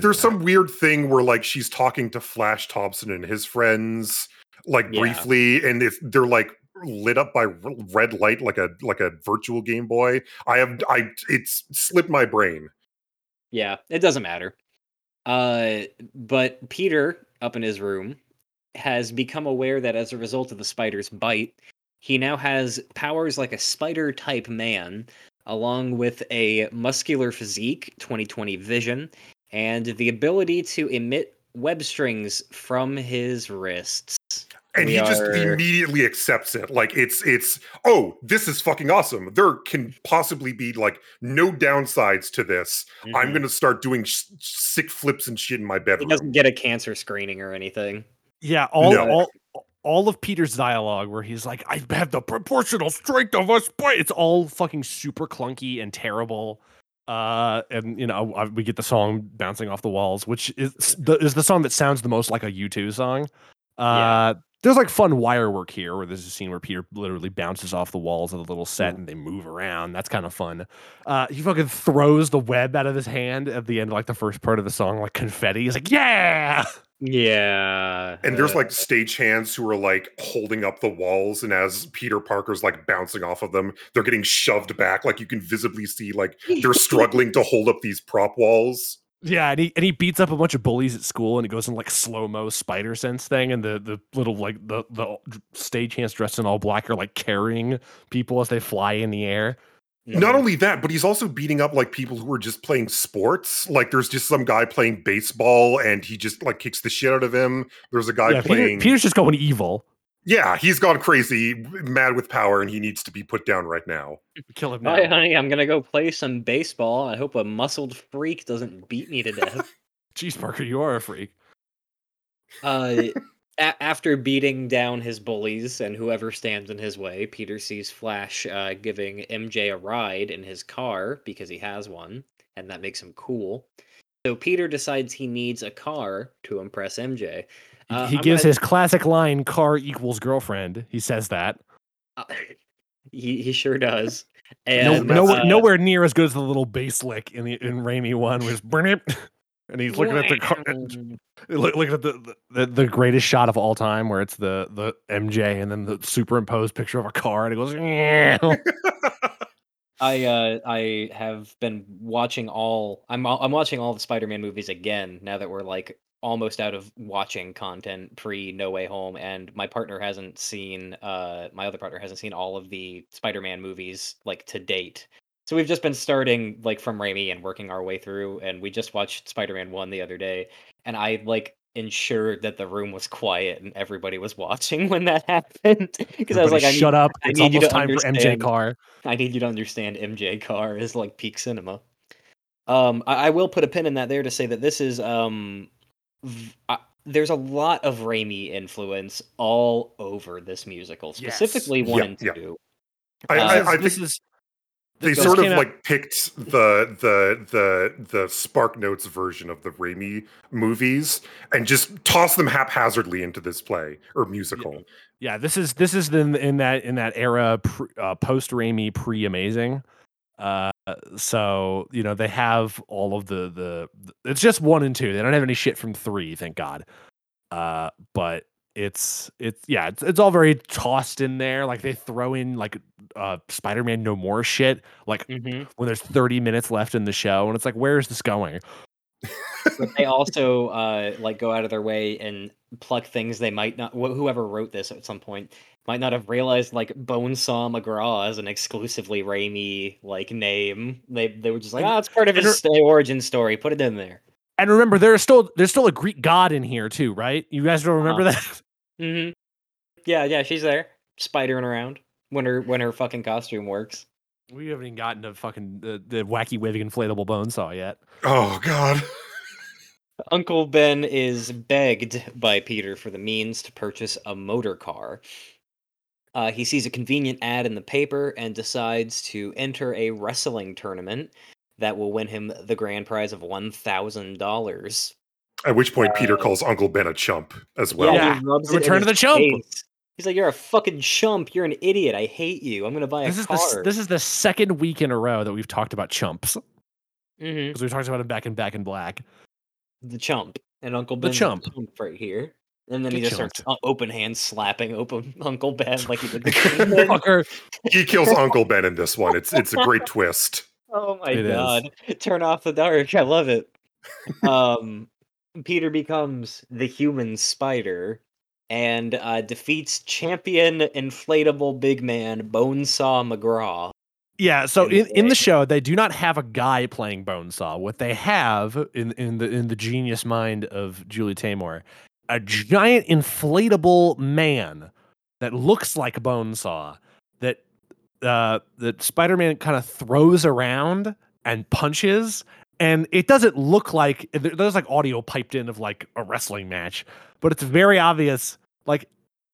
There's some weird thing where like she's talking to Flash Thompson and his friends like briefly, and if they're like lit up by red light like a virtual Game Boy. It's slipped my brain. Yeah, it doesn't matter. But Peter up in his room has become aware that as a result of the spider's bite, he now has powers like a spider type man, along with a muscular physique, 20/20 vision, and the ability to emit web strings from his wrists. And he just immediately accepts it. Like, it's oh, this is fucking awesome. There can possibly be, like, no downsides to this. Mm-hmm. I'm going to start doing sick flips and shit in my bedroom. He doesn't get a cancer screening or anything. Yeah, all of Peter's dialogue where he's like, I have the proportional strength of a spider. It's all fucking super clunky and terrible. And you know, we get the song Bouncing Off the Walls, which is the song that sounds the most like a U2 song. There's like fun wire work here where there's a scene where Peter literally bounces off the walls of the little set and they move around. That's kind of fun. He fucking throws the web out of his hand at the end of like the first part of the song, like confetti. He's like, yeah. Yeah. And there's like stagehands who are like holding up the walls, and as Peter Parker's like bouncing off of them, they're getting shoved back. Like you can visibly see like they're struggling to hold up these prop walls. Yeah, and he beats up a bunch of bullies at school, and it goes in like slow-mo spider sense thing, and the little like the stagehands dressed in all black are like carrying people as they fly in the air. Not only that, but he's also beating up like people who are just playing sports. Like there's just some guy playing baseball and he just like kicks the shit out of him. There's a guy playing. Peter's just going evil. Yeah, he's gone crazy, mad with power, and he needs to be put down right now. Kill him now. All right, honey, I'm going to go play some baseball. I hope a muscled freak doesn't beat me to death. Jeez, Parker, you are a freak. After beating down his bullies and whoever stands in his way, Peter sees Flash giving MJ a ride in his car because he has one, and that makes him cool. So Peter decides he needs a car to impress MJ. He gives his classic line, car equals girlfriend. He says that. He sure does. And nowhere near as good as the little bass lick in Raimi one was burn. And he's looking at the car, looking at the greatest shot of all time, where it's the MJ and then the superimposed picture of a car, and it goes. I have been watching I'm watching all the Spider-Man movies again now that we're like almost out of watching content pre No Way Home, and my other partner hasn't seen all of the Spider-Man movies like to date. So we've just been starting like from Raimi and working our way through, and we just watched Spider-Man 1 the other day, and I like ensured that the room was quiet and everybody was watching when that happened, because I was like, shut up, it's almost time for MJ Carr. I need you to understand MJ Carr is like peak cinema. I will put a pin in that there to say that this is there's a lot of Raimi influence all over this musical, specifically 1 and 2. They sort of like picked the Spark Notes version of the Raimi movies and just tossed them haphazardly into this play or musical. Yeah, this is in that era post Raimi, pre Amazing. So you know they have all of the. It's just 1 and 2. They don't have any shit from 3, thank God. But it's all very tossed in there. Like they throw in like Spider-Man No More shit like when there's 30 minutes left in the show, and it's like, where is this going? But they also like go out of their way and pluck things they might not. Whoever wrote this at some point might not have realized, like Bonesaw McGraw is an exclusively Raimi like name. They were just like, it's part of his origin story. Put it in there. And remember, there's still a Greek god in here too, right? You guys don't remember that? Mm-hmm. Yeah, she's there, spidering around when her fucking costume works. We haven't even gotten to fucking the wacky waving inflatable Bonesaw yet. Oh God. Uncle Ben is begged by Peter for the means to purchase a motor car. He sees a convenient ad in the paper and decides to enter a wrestling tournament that will win him the grand prize of $1,000. At which point Peter calls Uncle Ben a chump as well. Yeah, return to the chump. Face. He's like, you're a fucking chump. You're an idiot. I hate you. I'm going to buy a car. This is the second week in a row that we've talked about chumps. Because we talked about him back in black. The chump. And Uncle Ben. The chump. Right here. And then he just starts open hand slapping open Uncle Ben like he did the fucker. He kills Uncle Ben in this one. It's a great twist. Oh my God. Turn Off the Dark. I love it. Peter becomes the human spider and defeats champion inflatable big man Bonesaw McGraw. Yeah, so in the show they do not have a guy playing Bonesaw. What they have in the genius mind of Julie Taymor, a giant inflatable man that looks like Bonesaw that Spider-Man kind of throws around and punches, and it doesn't look like there's like audio piped in of like a wrestling match, but it's very obvious. Like,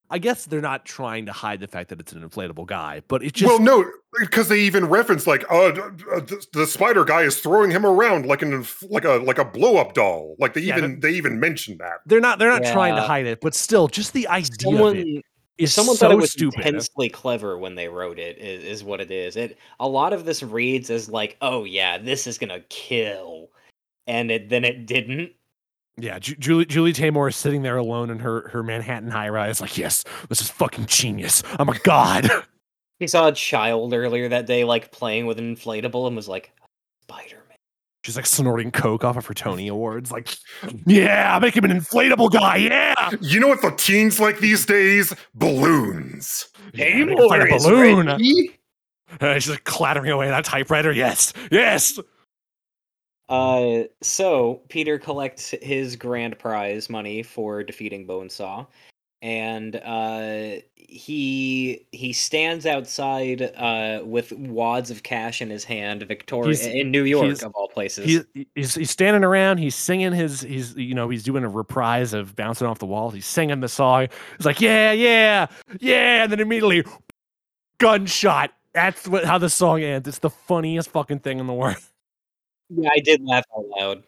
I guess they're not trying to hide the fact that it's an inflatable guy, but it's just... Well, no, because they even reference like, the spider guy is throwing him around like a blow-up doll. Like they even mention that. They're not trying to hide it, but still, just the idea of it is someone so thought it was stupid. Intensely clever when they wrote it. Is what it is. A lot of this reads as like, oh yeah, this is gonna kill, and then it didn't. Yeah, Julie Taymor is sitting there alone in her Manhattan high-rise like, yes, this is fucking genius. I'm a god. He saw a child earlier that day like playing with an inflatable and was like, Spider-Man. She's like snorting coke off of her Tony Awards. Like, yeah, make him an inflatable guy, yeah! You know what the teens like these days? Balloons. Taymor is balloon. Ready She's like clattering away on that typewriter. Yes, yes. So Peter collects his grand prize money for defeating Bonesaw, and he stands outside with wads of cash in his hand, in New York of all places. He's standing around. He's singing he's doing a reprise of Bouncing Off the Walls. He's singing the song. He's like, yeah, yeah, yeah, and then immediately gunshot. That's how the song ends. It's the funniest fucking thing in the world. Yeah, I did laugh out loud.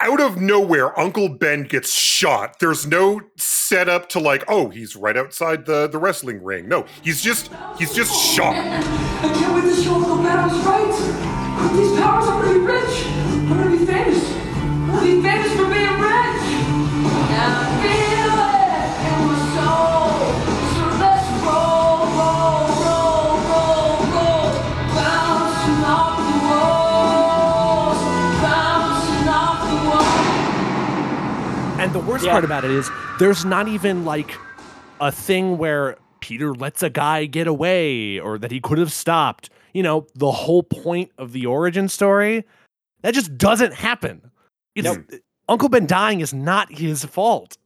Out of nowhere, Uncle Ben gets shot. There's no setup to like, oh, he's right outside the wrestling ring. No, he's just shot. I can't wait to show Uncle Ben I was right. With these powers, I'm gonna be rich. I'm gonna be famous. I'm gonna be famous for being rich. I feel it in my soul. So let's roll, roll, roll, roll, roll. Bouncing off the walls. Bouncing off the walls. And the worst part about it is there's not even like a thing where Peter lets a guy get away or that he could have stopped. You know, the whole point of the origin story, that just doesn't happen. Uncle Ben dying is not his fault.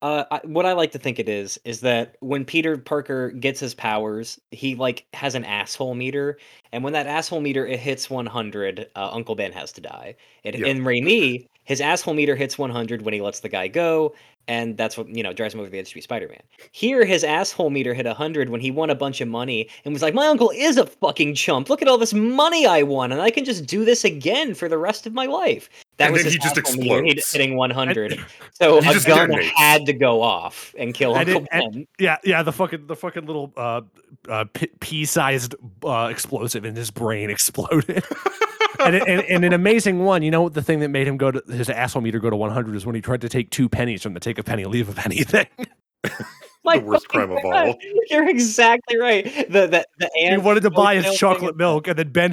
What I like to think it is that when Peter Parker gets his powers, he like has an asshole meter, and when that asshole meter it hits 100, Uncle Ben has to die. In Raimi, his asshole meter hits 100 when he lets the guy go, and that's what drives him over the edge to be Spider-Man. Here, his asshole meter hit 100 when he won a bunch of money and was like, "My uncle is a fucking chump. Look at all this money I won, and I can just do this again for the rest of my life." And then he just explodes, hitting 100. So a gun had to go off and kill Uncle Ben. Yeah, the fucking little pea-sized explosive in his brain exploded. And an amazing one. You know, the thing that made him his asshole meter go to 100 is when he tried to take 2 pennies from the take a penny, leave a penny thing. The worst crime of all. You're exactly right. He wanted to buy his chocolate milk, and then Ben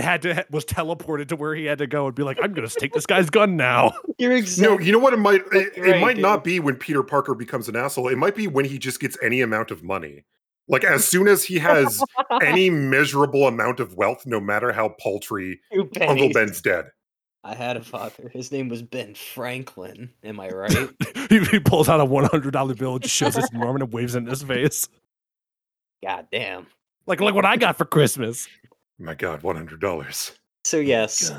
was teleported to where he had to go and be like, "I'm going to take this guy's gun now." You're exactly. No, you know what? It might not be when Peter Parker becomes an asshole. It might be when he just gets any amount of money. Like as soon as he has any measurable amount of wealth, no matter how paltry, Uncle Ben's dead. I had a father. His name was Ben Franklin. Am I right? He pulls out a $100 bill and shows his arm and waves in his face. God damn. Like what I got for Christmas. My God, $100. So yes,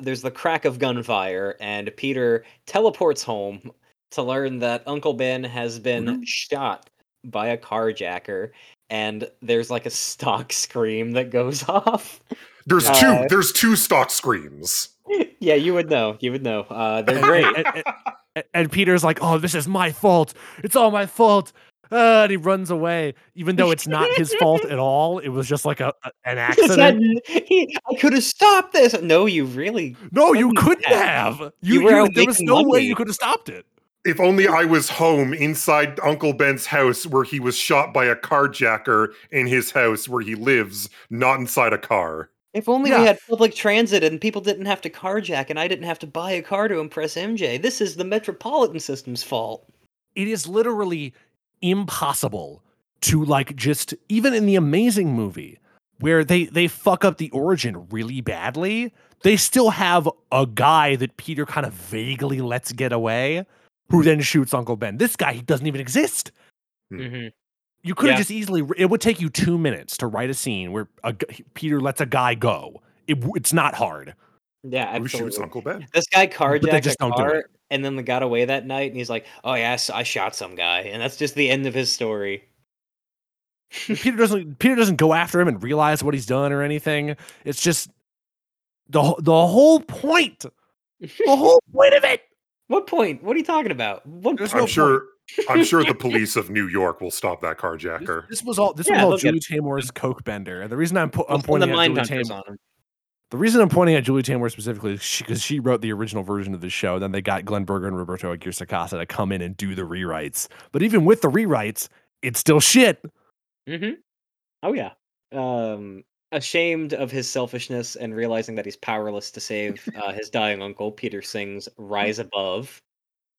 there's the crack of gunfire and Peter teleports home to learn that Uncle Ben has been shot by a carjacker. And there's like a stock scream that goes off. There's two stock screams. Yeah, you would know. They're great. and Peter's like, "Oh, this is my fault. It's all my fault." And he runs away, even though it's not his fault at all. It was just like an accident. I could have stopped this. No, you really? No, you couldn't have. There was no way you could have stopped it. If only I was home inside Uncle Ben's house where he was shot by a carjacker in his house where he lives, not inside a car. If only we had public transit and people didn't have to carjack and I didn't have to buy a car to impress MJ. This is the metropolitan system's fault. It is literally impossible to even in the Amazing movie where they fuck up the origin really badly. They still have a guy that Peter kind of vaguely lets get away, who then shoots Uncle Ben. This guy, he doesn't even exist. Mm-hmm. You could have just easily... It would take you 2 minutes to write a scene where Peter lets a guy go. It's not hard. Yeah, absolutely. Who shoots Uncle Ben? This guy carjacked a car, and then got away that night, and he's like, "Oh yeah, I shot some guy," and that's just the end of his story. Peter doesn't go after him and realize what he's done or anything. It's just the whole point. The whole point of it. What point? What are you talking about? I'm sure the police of New York will stop that carjacker. This was all Julie Taymor's coke bender, and the reason I'm pointing at Julie Taymor. The reason I'm pointing at Julie Taymor specifically is because she wrote the original version of the show. Then they got Glenn Berger and Roberto Aguirre-Sacasa to come in and do the rewrites. But even with the rewrites, it's still shit. Mm-hmm. Oh yeah. Ashamed of his selfishness and realizing that he's powerless to save his dying uncle, Peter sings Rise Above,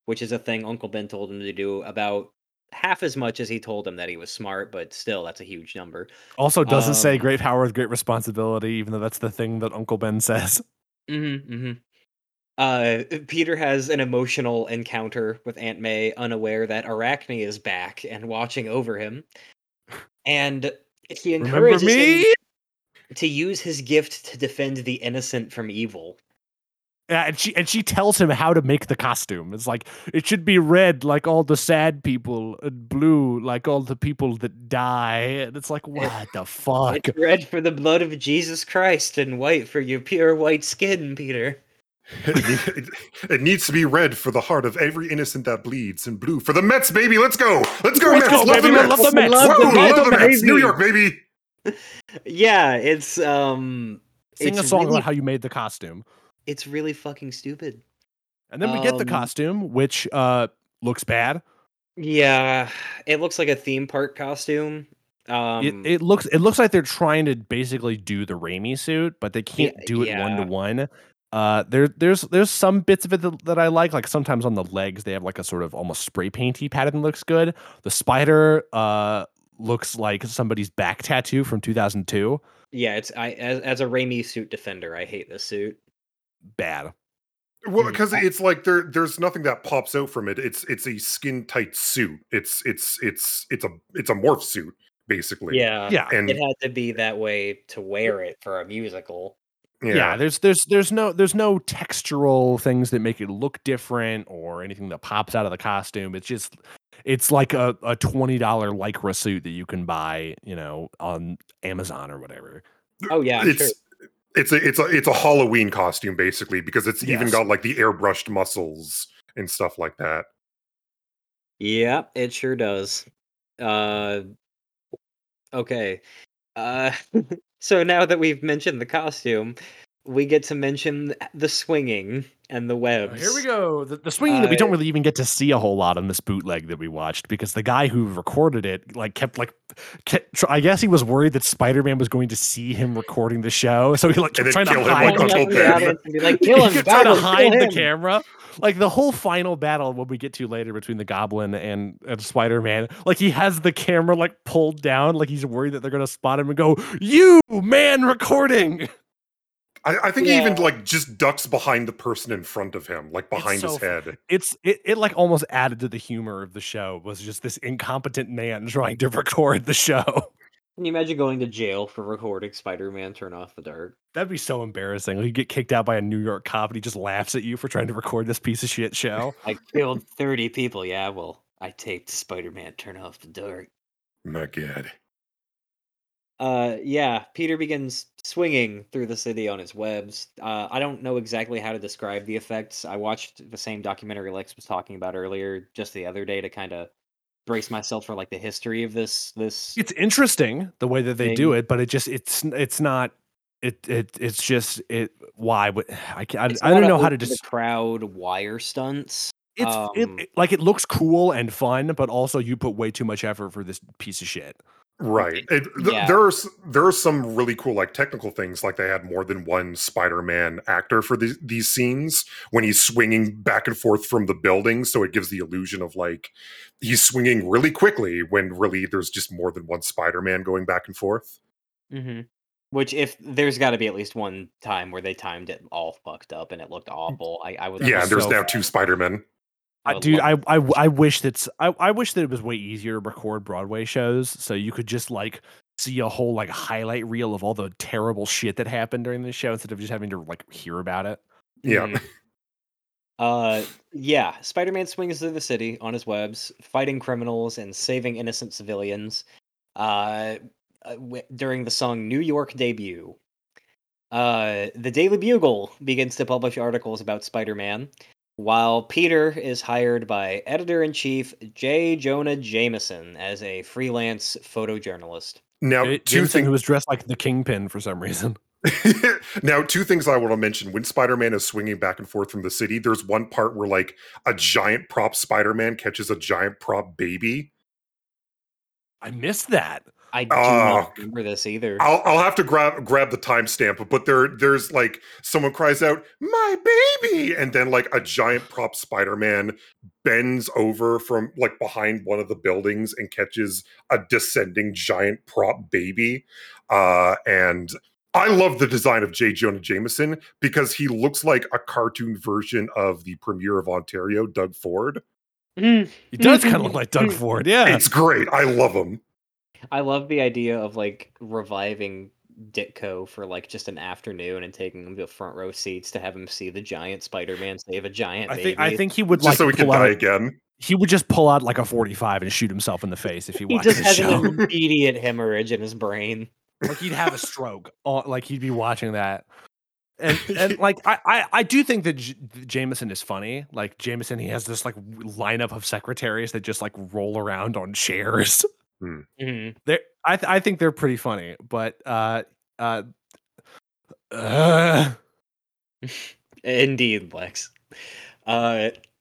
which is a thing Uncle Ben told him to do about half as much as he told him that he was smart, but still, that's a huge number. Also doesn't say great power with great responsibility, even though that's the thing that Uncle Ben says. Mm-hmm, mm-hmm. Peter has an emotional encounter with Aunt May, unaware that Arachne is back and watching over him. And he encourages him to use his gift to defend the innocent from evil. And she tells him how to make the costume. It's like, it should be red like all the sad people, and blue like all the people that die. And it's like, what the fuck? It's red for the blood of Jesus Christ and white for your pure white skin, Peter. It needs to be red for the heart of every innocent that bleeds, and blue for the Mets, baby. Let's go. Let's go, Mets. Love the Mets. Love the Mets. New York, baby. Yeah, it's... Sing a song about how you made the costume. It's really fucking stupid. And then we get the costume, which looks bad. Yeah, it looks like a theme park costume. It looks like they're trying to basically do the Raimi suit, but they can't do it one-to-one. There's some bits of it that I like sometimes on the legs, they have like a sort of almost spray painty pattern. Looks good. The spider looks like somebody's back tattoo from 2002. Yeah, it's as a Raimi suit defender, I hate this suit. Bad. Well, because it's like there's nothing that pops out from it. It's a skin tight suit. It's a morph suit basically. Yeah. And it had to be that way to wear it for a musical. Yeah, there's no textural things that make it look different or anything that pops out of the costume. It's like a $20 Lycra suit that you can buy, on Amazon or whatever. Oh yeah, sure. It's a Halloween costume basically, because it's even got like the airbrushed muscles and stuff like that. Yeah, it sure does. Okay. So now that we've mentioned the costume, we get to mention the swinging and the webs. Here we go. The swinging that we don't really even get to see a whole lot on this bootleg that we watched, because the guy who recorded it kept I guess he was worried that Spider-Man was going to see him recording the show, so he tried to hide the camera. Like the whole final battle, what we get to later between the Goblin and Spider-Man, like he has the camera like pulled down, like he's worried that they're gonna spot him and go, "You man, recording." I think he even like just ducks behind the person in front of him, like behind his head. It like almost added to the humor of the show, was just this incompetent man trying to record the show. Can you imagine going to jail for recording Spider-Man Turn Off the Dark? That'd be so embarrassing. Like, you get kicked out by a New York cop and he just laughs at you for trying to record this piece of shit show. I killed 30 people. Yeah, well, I taped Spider-Man Turn Off the Dark. My God. Peter begins swinging through the city on his webs. I don't know exactly how to describe the effects. I watched the same documentary Lex was talking about earlier just the other day to kind of brace myself for like the history of this. It's interesting the way that they do it, but I don't know how to describe crowd wire stunts. It's it looks cool and fun, but also you put way too much effort for this piece of shit. Right. There are some really cool like technical things, like they had more than one Spider-Man actor for these scenes when he's swinging back and forth from the building, so it gives the illusion of like he's swinging really quickly when really there's just more than one Spider-Man going back and forth. Mm-hmm. Which, if there's got to be at least one time where they timed it all fucked up and it looked awful. There's now two Spider-Men. I wish that it was way easier to record Broadway shows, so you could just like see a whole like highlight reel of all the terrible shit that happened during the show instead of just having to like hear about it. Yeah. Spider-Man swings through the city on his webs, fighting criminals and saving innocent civilians. During the song "New York Debut," the Daily Bugle begins to publish articles about Spider-Man, while Peter is hired by editor-in-chief J. Jonah Jameson as a freelance photojournalist. Now, who was dressed like the Kingpin for some reason. Now, two things I want to mention. When Spider-Man is swinging back and forth from the city, there's one part where like a giant prop Spider-Man catches a giant prop baby. I missed that. I do not remember this either. I'll have to grab the timestamp, but there's like someone cries out, "My baby!" and then like a giant prop Spider-Man bends over from like behind one of the buildings and catches a descending giant prop baby. And I love the design of J. Jonah Jameson because he looks like a cartoon version of the Premier of Ontario, Doug Ford. Mm. He does kind of look like Doug Ford, yeah. It's great. I love him. I love the idea of like reviving Ditko for like just an afternoon and taking him to front row seats to have him see the giant Spider-Man save a giant baby. I think he would just like so he could die again. He would just pull out like a 45 and shoot himself in the face if he watched the show. He just has an immediate hemorrhage in his brain. Like he'd have a stroke. Like he'd be watching that. And like I do think that Jameson is funny. Like Jameson, he has this like lineup of secretaries that just like roll around on chairs. Mm-hmm. I think they're pretty funny, but indeed, Lex.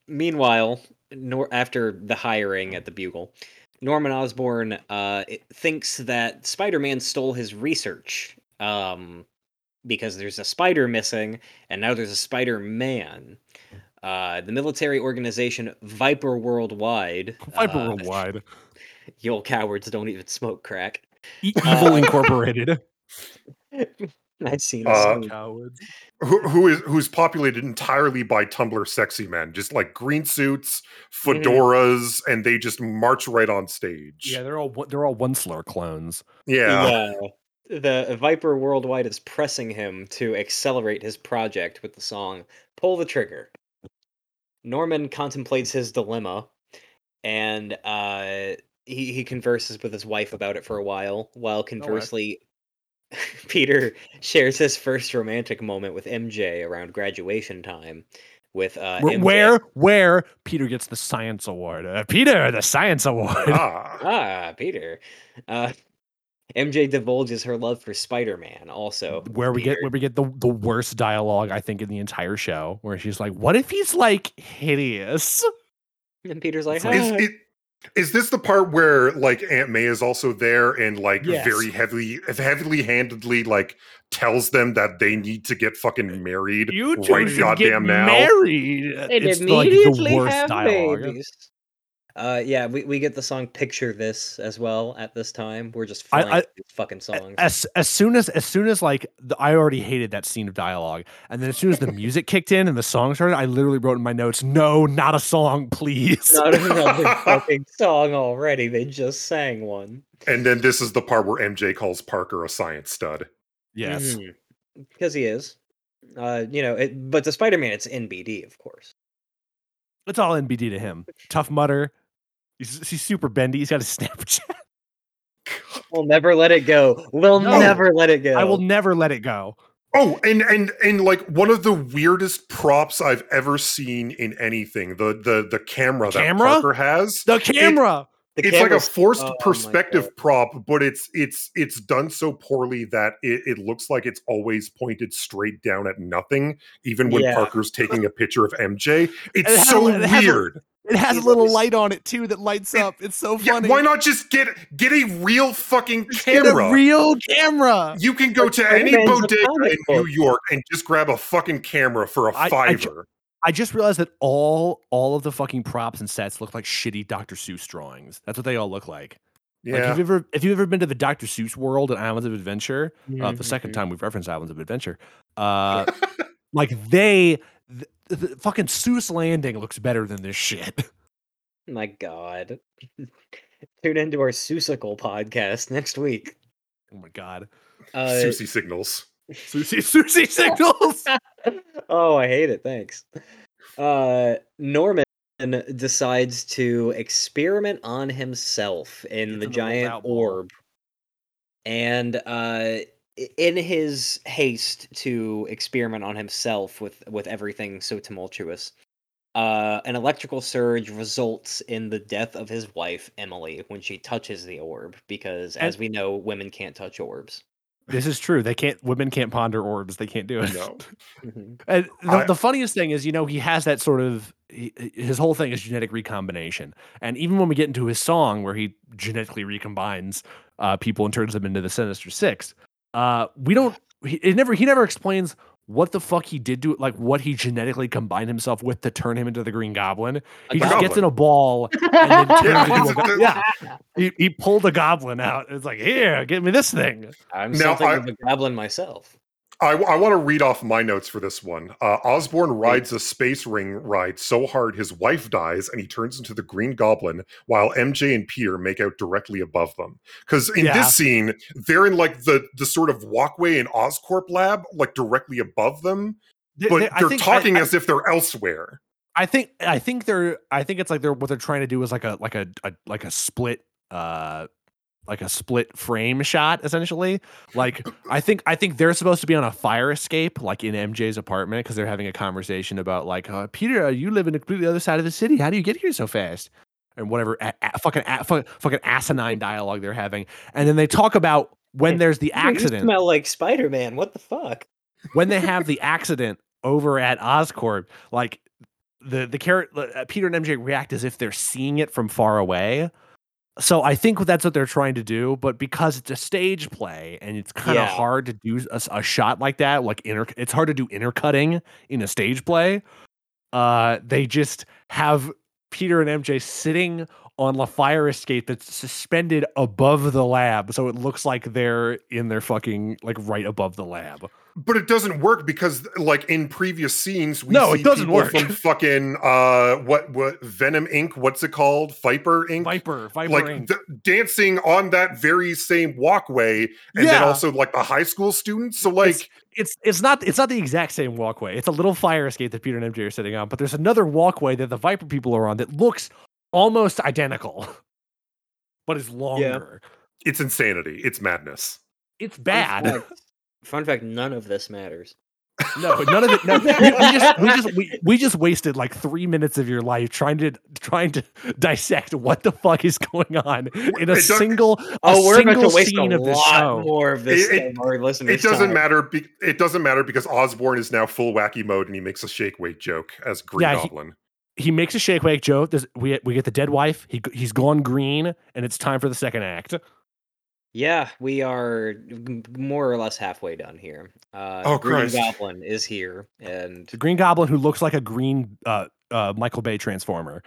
Meanwhile, after the hiring at the Bugle, Norman Osborn thinks that Spider-Man stole his research because there's a spider missing, and now there's a Spider-Man. The military organization Viper Worldwide. You old cowards don't even smoke crack. Evil Incorporated. I've seen cowards. Who's populated entirely by Tumblr sexy men, just like green suits, fedoras, and they just march right on stage. Yeah, they're all Onceler clones. Yeah. The Viper Worldwide is pressing him to accelerate his project with the song "Pull the Trigger." Norman contemplates his dilemma, and he converses with his wife about it for a while conversely, Peter shares his first romantic moment with MJ around graduation time. With where Peter gets the science award. Peter. MJ divulges her love for Spider-Man. Also, where we get the worst dialogue I think in the entire show, where she's like, "What if he's like hideous?" And Peter's like, Is this the part where like Aunt May is also there and like very heavily-handedly like tells them that they need to get fucking married? You two right goddamn now. Married. It's immediately like the worst dialogue. Babies. We get the song "Picture This" as well at this time. We're just flying through fucking songs. As soon as like I already hated that scene of dialogue, and then as soon as the music kicked in and the song started, I literally wrote in my notes, "No, not a song, please." Not another fucking song already. They just sang one. And then this is the part where MJ calls Parker a science stud. Yes, because he is. But to Spider-Man, it's NBD, of course. It's all NBD to him. Tough mutter. He's super bendy. He's got a Snapchat. We'll never let it go. Never let it go. I will never let it go. Oh, and like one of the weirdest props I've ever seen in anything. The camera that Parker has. The camera. It's like a forced perspective prop, but it's done so poorly that it looks like it's always pointed straight down at nothing, even when Parker's taking a picture of MJ. It's so weird. It has a little light on it too that lights up. It's so funny. Why not just get a real fucking camera? Get a real camera. You can go to any bodega in New York and just grab a fucking camera for a $5. I just realized that all of the fucking props and sets look like shitty Dr. Seuss drawings. That's what they all look like. Yeah. Like if you've ever been to the Dr. Seuss world at Islands of Adventure, the second time we've referenced Islands of Adventure, like the fucking Seuss Landing looks better than this shit. My God. Tune into our Seussical podcast next week. Oh my God. Seussy Signals. Seussy Signals. Oh, I hate it. Thanks. Norman decides to experiment on himself in the giant orb. And in his haste to experiment on himself with everything so tumultuous, an electrical surge results in the death of his wife, Emily, when she touches the orb. Because, as we know, women can't touch orbs. This is true. Women can't ponder orbs. They can't do it. No. And the funniest thing is, he has that sort of, his whole thing is genetic recombination. And even when we get into his song where he genetically recombines people and turns them into the Sinister Six. He never explains what the fuck he did to it, like what he genetically combined himself with to turn him into the Green Goblin. He just gets in a ball and then he pulled a goblin out. It's like, here, give me this thing. I'm something of a goblin myself. I want to read off my notes for this one. Osborn rides a space ring ride so hard his wife dies and he turns into the Green Goblin while MJ and Peter make out directly above them. Because in this scene, they're in like the sort of walkway in Oscorp lab, like directly above them. But they're talking as if they're elsewhere. I think it's like what they're trying to do is like a split frame shot, essentially. Like, I think they're supposed to be on a fire escape, like in MJ's apartment, because they're having a conversation about like, Peter, you live in a completely other side of the city. How do you get here so fast? And whatever fucking asinine dialogue they're having. And then they talk about when there's the accident. You smell like Spider-Man. What the fuck? When they have the accident over at Oscorp, like Peter and MJ react as if they're seeing it from far away. So I think that's what they're trying to do, but because it's a stage play and it's kind of hard to do a shot like that, it's hard to do intercutting in a stage play. They just have Peter and MJ sitting on a fire escape that's suspended above the lab, so it looks like they're in their fucking like right above the lab. But it doesn't work because, like in previous scenes, we see people from fucking what Venom Inc. What's it called? Viper Inc. Viper Inc. Dancing on that very same walkway, and then also like the high school students. So like it's not the exact same walkway. It's a little fire escape that Peter and MJ are sitting on, but there's another walkway that the Viper people are on that looks almost identical, but is longer. Yeah. It's insanity. It's madness. It's bad. Fun fact: none of this matters. No, none of it. No, we just wasted like 3 minutes of your life trying to dissect what the fuck is going on in a single scene of this show. More of this it doesn't matter. It doesn't matter because Osborn is now full wacky mode, and he makes a shake weight joke as Green Goblin. He makes a shake weight joke. We get the dead wife. He's gone green, and it's time for the second act. Yeah, we are more or less halfway done here. Green Goblin is here, and the Green Goblin who looks like a green Michael Bay Transformer.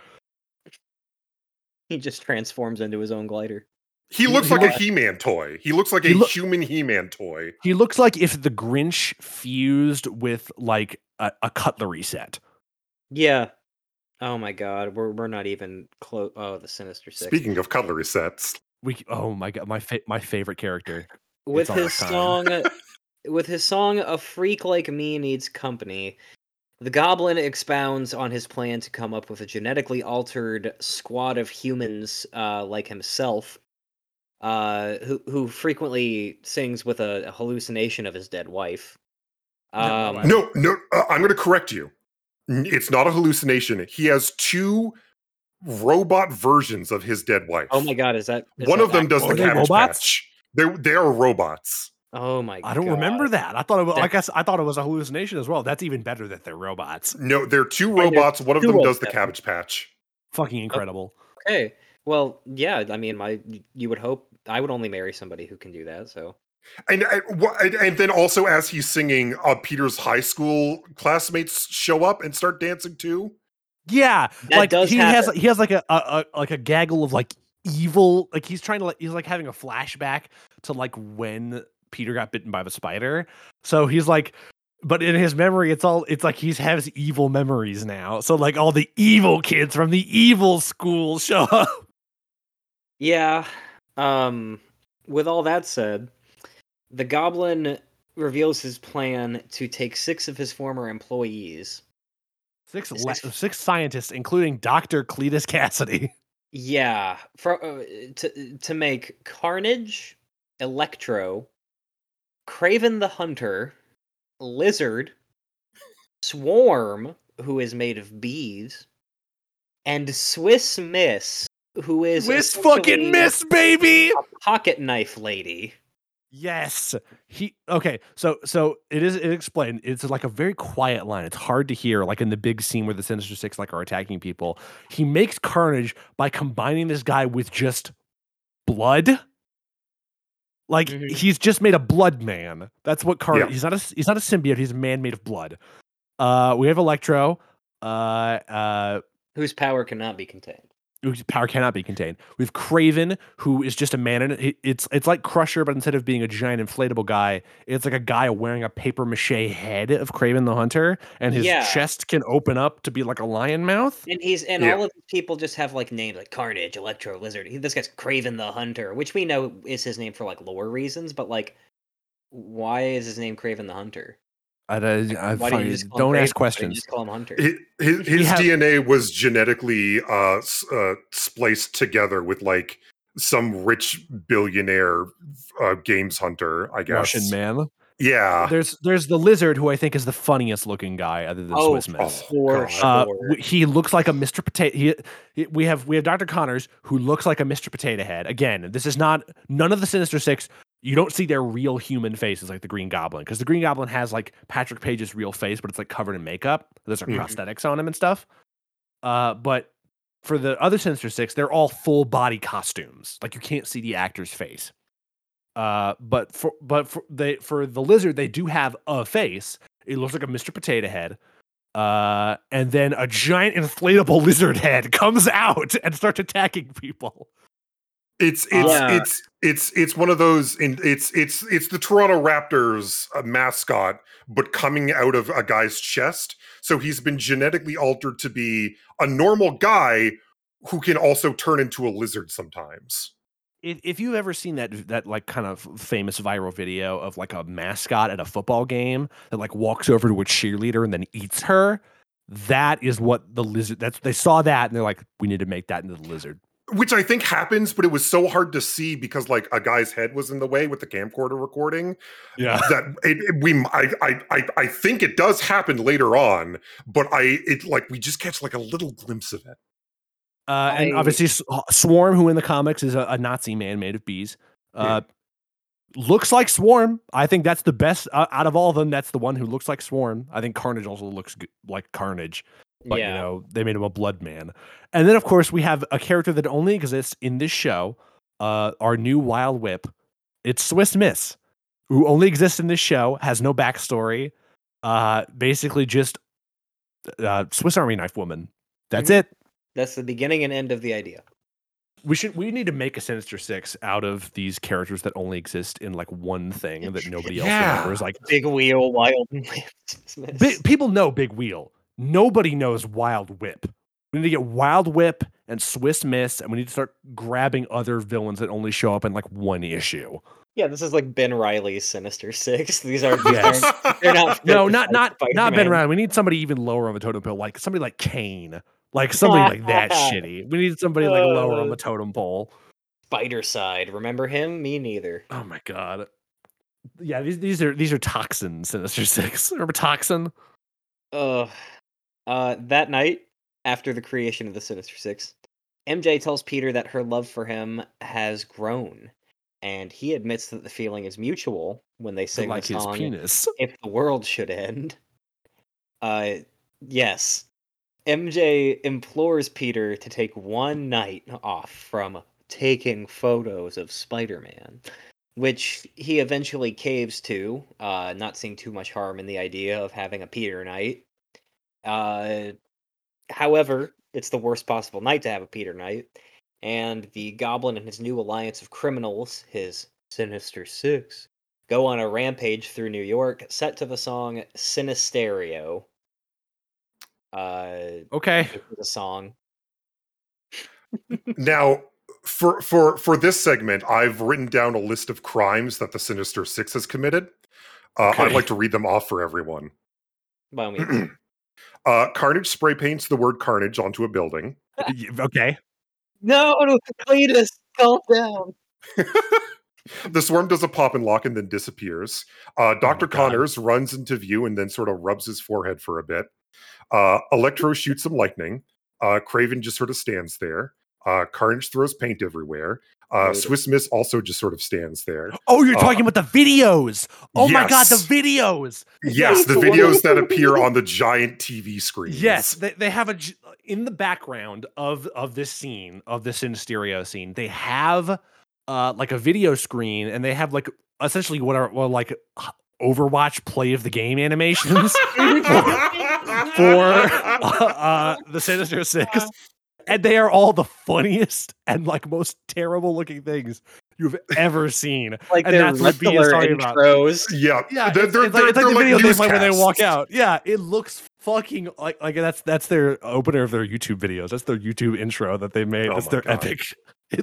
He just transforms into his own glider. He looks like a He-Man toy. He looks like a human He-Man toy. He looks like if the Grinch fused with like a cutlery set. Yeah. Oh my God, we're not even close. Oh, the Sinister Six. Speaking of cutlery sets. My favorite character with his song "A Freak Like Me Needs Company," the Goblin expounds on his plan to come up with a genetically altered squad of humans like himself, who frequently sings with a hallucination of his dead wife. No, I'm going to correct you. It's not a hallucination. He has two robot versions of his dead wife. Oh my God, is one of them the Cabbage Patch? They are robots. Oh my God. I don't remember that. I guess I thought it was a hallucination as well. That's even better that they're robots. No, they're two robots. One of them does the Cabbage Patch. Fucking incredible. Okay. Well, yeah, I mean, you would hope. I would only marry somebody who can do that, so. And then also as he's singing, Peter's high school classmates show up and start dancing too. Yeah, that like he has like a gaggle of like evil, like he's having a flashback to like when Peter got bitten by the spider. So he's like, but in his memory, it's like he has evil memories now. So like all the evil kids from the evil school show up. Yeah. With all that said, the Goblin reveals his plan to take 6 of his former employees. Six scientists, including Dr. Cletus Cassidy. Yeah, to make Carnage, Electro, Kraven the Hunter, Lizard, Swarm, who is made of bees, and Swiss Miss, who is Swiss fucking Miss, baby, a pocket knife lady. Yes. So it is explained. It's like a very quiet line. It's hard to hear, like in the big scene where the Sinister Six like are attacking people. He makes Carnage by combining this guy with just blood Like, mm-hmm. he's just made of blood, man. That's what Carter... Yeah. He's not a symbiote. He's a man made of blood. We have Electro. Whose power cannot be contained. We have Kraven, who is just a man. And it's like Crusher, but instead of being a giant inflatable guy, it's like a guy wearing a papier-mâché head of Kraven the Hunter, and his chest can open up to be like a lion mouth. And all of these people just have like names like Carnage, Electro, Lizard. This guy's Kraven the Hunter, which we know is his name for like lore reasons, but like, why is his name Kraven the Hunter? Don't ask questions. Just call him Hunter. His DNA was genetically spliced together with like some rich billionaire games hunter, I guess. Russian man. Yeah. There's the Lizard, who I think is the funniest looking guy other than Swiss Miss. Sure. He looks like a Mr. Potato. We have Dr. Connors, who looks like a Mr. Potato Head. Again, this is none of the Sinister Six. You don't see their real human faces like the Green Goblin, because the Green Goblin has like Patrick Page's real face, but it's like covered in makeup. There's like prosthetics on him and stuff. But for the other Sinister Six, they're all full body costumes. Like, you can't see the actor's face. But for the Lizard, they do have a face. It looks like a Mr. Potato Head. And then a giant inflatable lizard head comes out and starts attacking people. It's one of those. It's the Toronto Raptors mascot, but coming out of a guy's chest. So he's been genetically altered to be a normal guy who can also turn into a lizard sometimes. If you've ever seen that like kind of famous viral video of like a mascot at a football game that like walks over to a cheerleader and then eats her, that is what the Lizard. That's they saw that and they're like, we need to make that into the Lizard. Which I think happens, but it was so hard to see because like a guy's head was in the way with the camcorder recording. Yeah, that I think it does happen later on, but we just catch like a little glimpse of it. And obviously Swarm, who in the comics is a Nazi man made of bees, looks like Swarm. I think that's the best out of all of them. That's the one who looks like Swarm. I think Carnage also looks like Carnage. But, you know, they made him a blood man. And then, of course, we have a character that only exists in this show, our new Wild Whip. It's Swiss Miss, who only exists in this show, has no backstory, basically just Swiss Army Knife Woman. That's it. That's the beginning and end of the idea. We need to make a Sinister Six out of these characters that only exist in like one thing that nobody else remembers. Like Big Wheel, Wild Whip. People know Big Wheel. Nobody knows Wild Whip. We need to get Wild Whip and Swiss Miss, and we need to start grabbing other villains that only show up in like one issue. Yeah, this is like Ben Reilly's Sinister Six. These are they're not. No, not Ben Reilly. We need somebody even lower on the totem pole, like somebody like Kane, like somebody like that shitty. We need somebody like lower on the totem pole. Spider Side, remember him? Me neither. Oh my god. Yeah, these are Toxin Sinister Six. Remember Toxin? That night, after the creation of the Sinister Six, MJ tells Peter that her love for him has grown, and he admits that the feeling is mutual when they sing like the song, his penis. If the World Should End. Yes. MJ implores Peter to take one night off from taking photos of Spider-Man, which he eventually caves to, not seeing too much harm in the idea of having a Peter night. However, it's the worst possible night to have a Peter Knight, and the Goblin and his new alliance of criminals, his Sinister Six, go on a rampage through New York, set to the song Sinisterio. Okay. The song. Now, for this segment, I've written down a list of crimes that the Sinister Six has committed. Okay. I'd like to read them off for everyone. By all means. Carnage spray paints the word Carnage onto a building. Okay. No, Cletus, calm down. The Swarm does a pop and lock and then disappears. Dr. Connors runs into view and then sort of rubs his forehead for a bit. Electro shoots some lightning. Kraven just sort of stands there. Carnage throws paint everywhere. Swiss Miss also just sort of stands there. Oh, you're talking about the videos. Oh yes. My God, the videos. Yes, the videos that appear on the giant TV screen. Yes, they have in the background of this scene, of this Sinisterio scene, they have like a video screen, and they have like essentially what are like Overwatch play of the game animations for the Sinister Six. And they are all the funniest and like most terrible looking things you've ever seen. Like, and that's what B is talking intros. About. Yeah. Yeah. It's like the video they play when they walk out. Yeah. It looks fucking like that's their opener of their YouTube videos. That's their YouTube intro that they made. Oh, that's their God. Epic.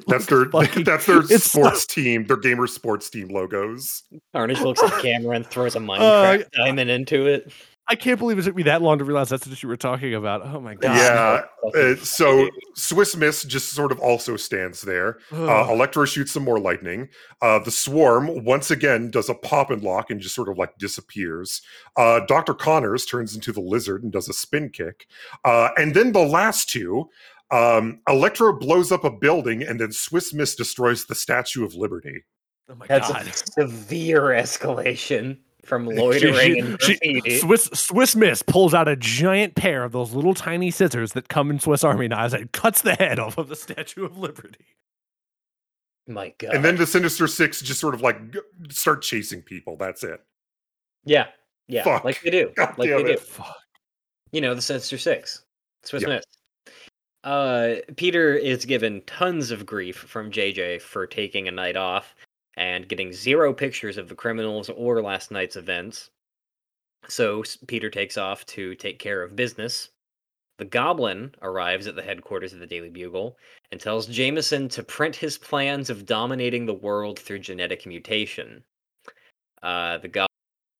That's their sports team, their gamer sports team logos. Arnish looks at the camera and throws a Minecraft diamond into it. I can't believe it took me that long to realize that's what you were talking about. Oh my God. Yeah. So Swiss Miss just sort of also stands there. Electro shoots some more lightning. The Swarm once again does a pop and lock and just sort of like disappears. Dr. Connors turns into the Lizard and does a spin kick. And then the last two, Electro blows up a building and then Swiss Miss destroys the Statue of Liberty. Oh my God. That's a severe escalation. From loitering and Swiss Miss pulls out a giant pair of those little tiny scissors that come in Swiss Army knives and cuts the head off of the Statue of Liberty. My God. And then the Sinister Six just sort of like start chasing people. That's it. Yeah. Yeah. Fuck. Like they do. God like they it. Do. Fuck. You know, the Sinister Six. Swiss Miss. Peter is given tons of grief from JJ for taking a night off and getting 0 pictures of the criminals or last night's events. So Peter takes off to take care of business. The Goblin arrives at the headquarters of the Daily Bugle and tells Jameson to print his plans of dominating the world through genetic mutation. The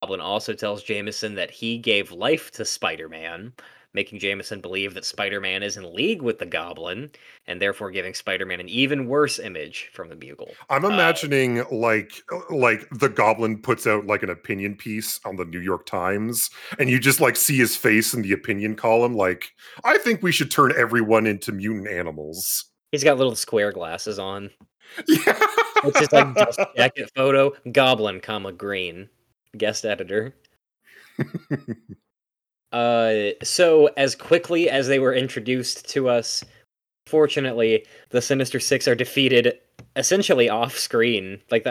Goblin also tells Jameson that he gave life to Spider-Man, making Jameson believe that Spider-Man is in league with the Goblin, and therefore giving Spider-Man an even worse image from the Bugle. I'm imagining like the Goblin puts out like an opinion piece on the New York Times, and you just like see his face in the opinion column, like, I think we should turn everyone into mutant animals. He's got little square glasses on. Yeah. It's just like dust jacket photo, Goblin, Green, guest editor. So as quickly as they were introduced to us, fortunately, the Sinister Six are defeated essentially off screen. Like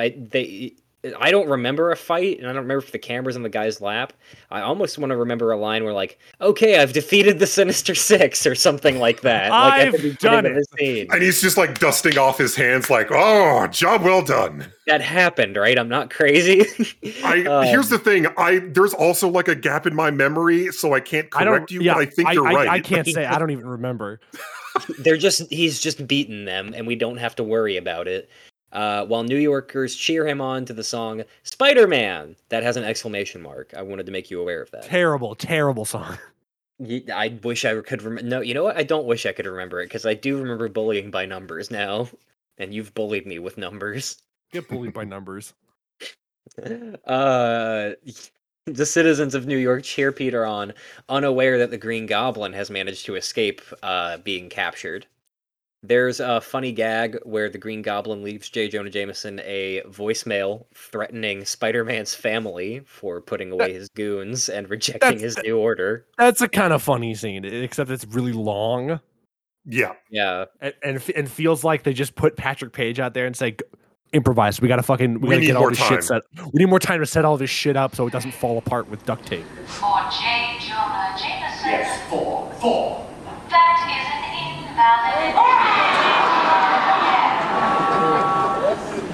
I don't remember a fight, and I don't remember if the camera's on the guy's lap. I almost want to remember a line where like, okay, I've defeated the Sinister Six or something like that. Like, I've done it. And he's just like dusting off his hands like, oh, job well done. That happened, right? I'm not crazy. Here's the thing. There's also like a gap in my memory, so I can't correct you, but I think you're right. I can't say. I don't even remember. He's just beaten them, and we don't have to worry about it. While New Yorkers cheer him on to the song Spider-Man, that has an exclamation mark. I wanted to make you aware of that. Terrible song. I wish I could remember. No, you know what? I don't wish I could remember it, because I do remember bullying by numbers now. And you've bullied me with numbers. Get bullied by numbers. The citizens of New York cheer Peter on, unaware that the Green Goblin has managed to escape being captured. There's a funny gag where the Green Goblin leaves J. Jonah Jameson a voicemail threatening Spider-Man's family for putting away his goons and rejecting his new order. That's a kind of funny scene, except it's really long. Yeah. Yeah. And feels like they just put Patrick Page out there and say, improvise. We gotta get all this shit set. We need more time to set all this shit up so it doesn't fall apart with duct tape. For J. Jonah Jameson. Yes, four. That is an invalid.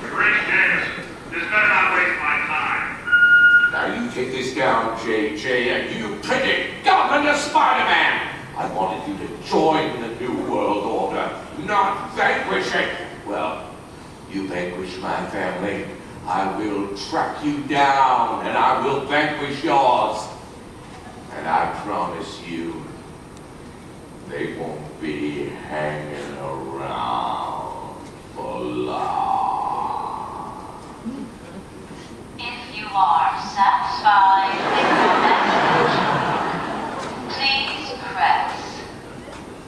Great, Jameson. This better not waste my time. Now you take this down, JJ, and you predict Governor Spider-Man. I wanted you to join the New World Order, not vanquish it. Well, you vanquish my family. I will track you down, and I will vanquish yours. And I promise you, they won't be hanging around for long. If you are satisfied with your message, please press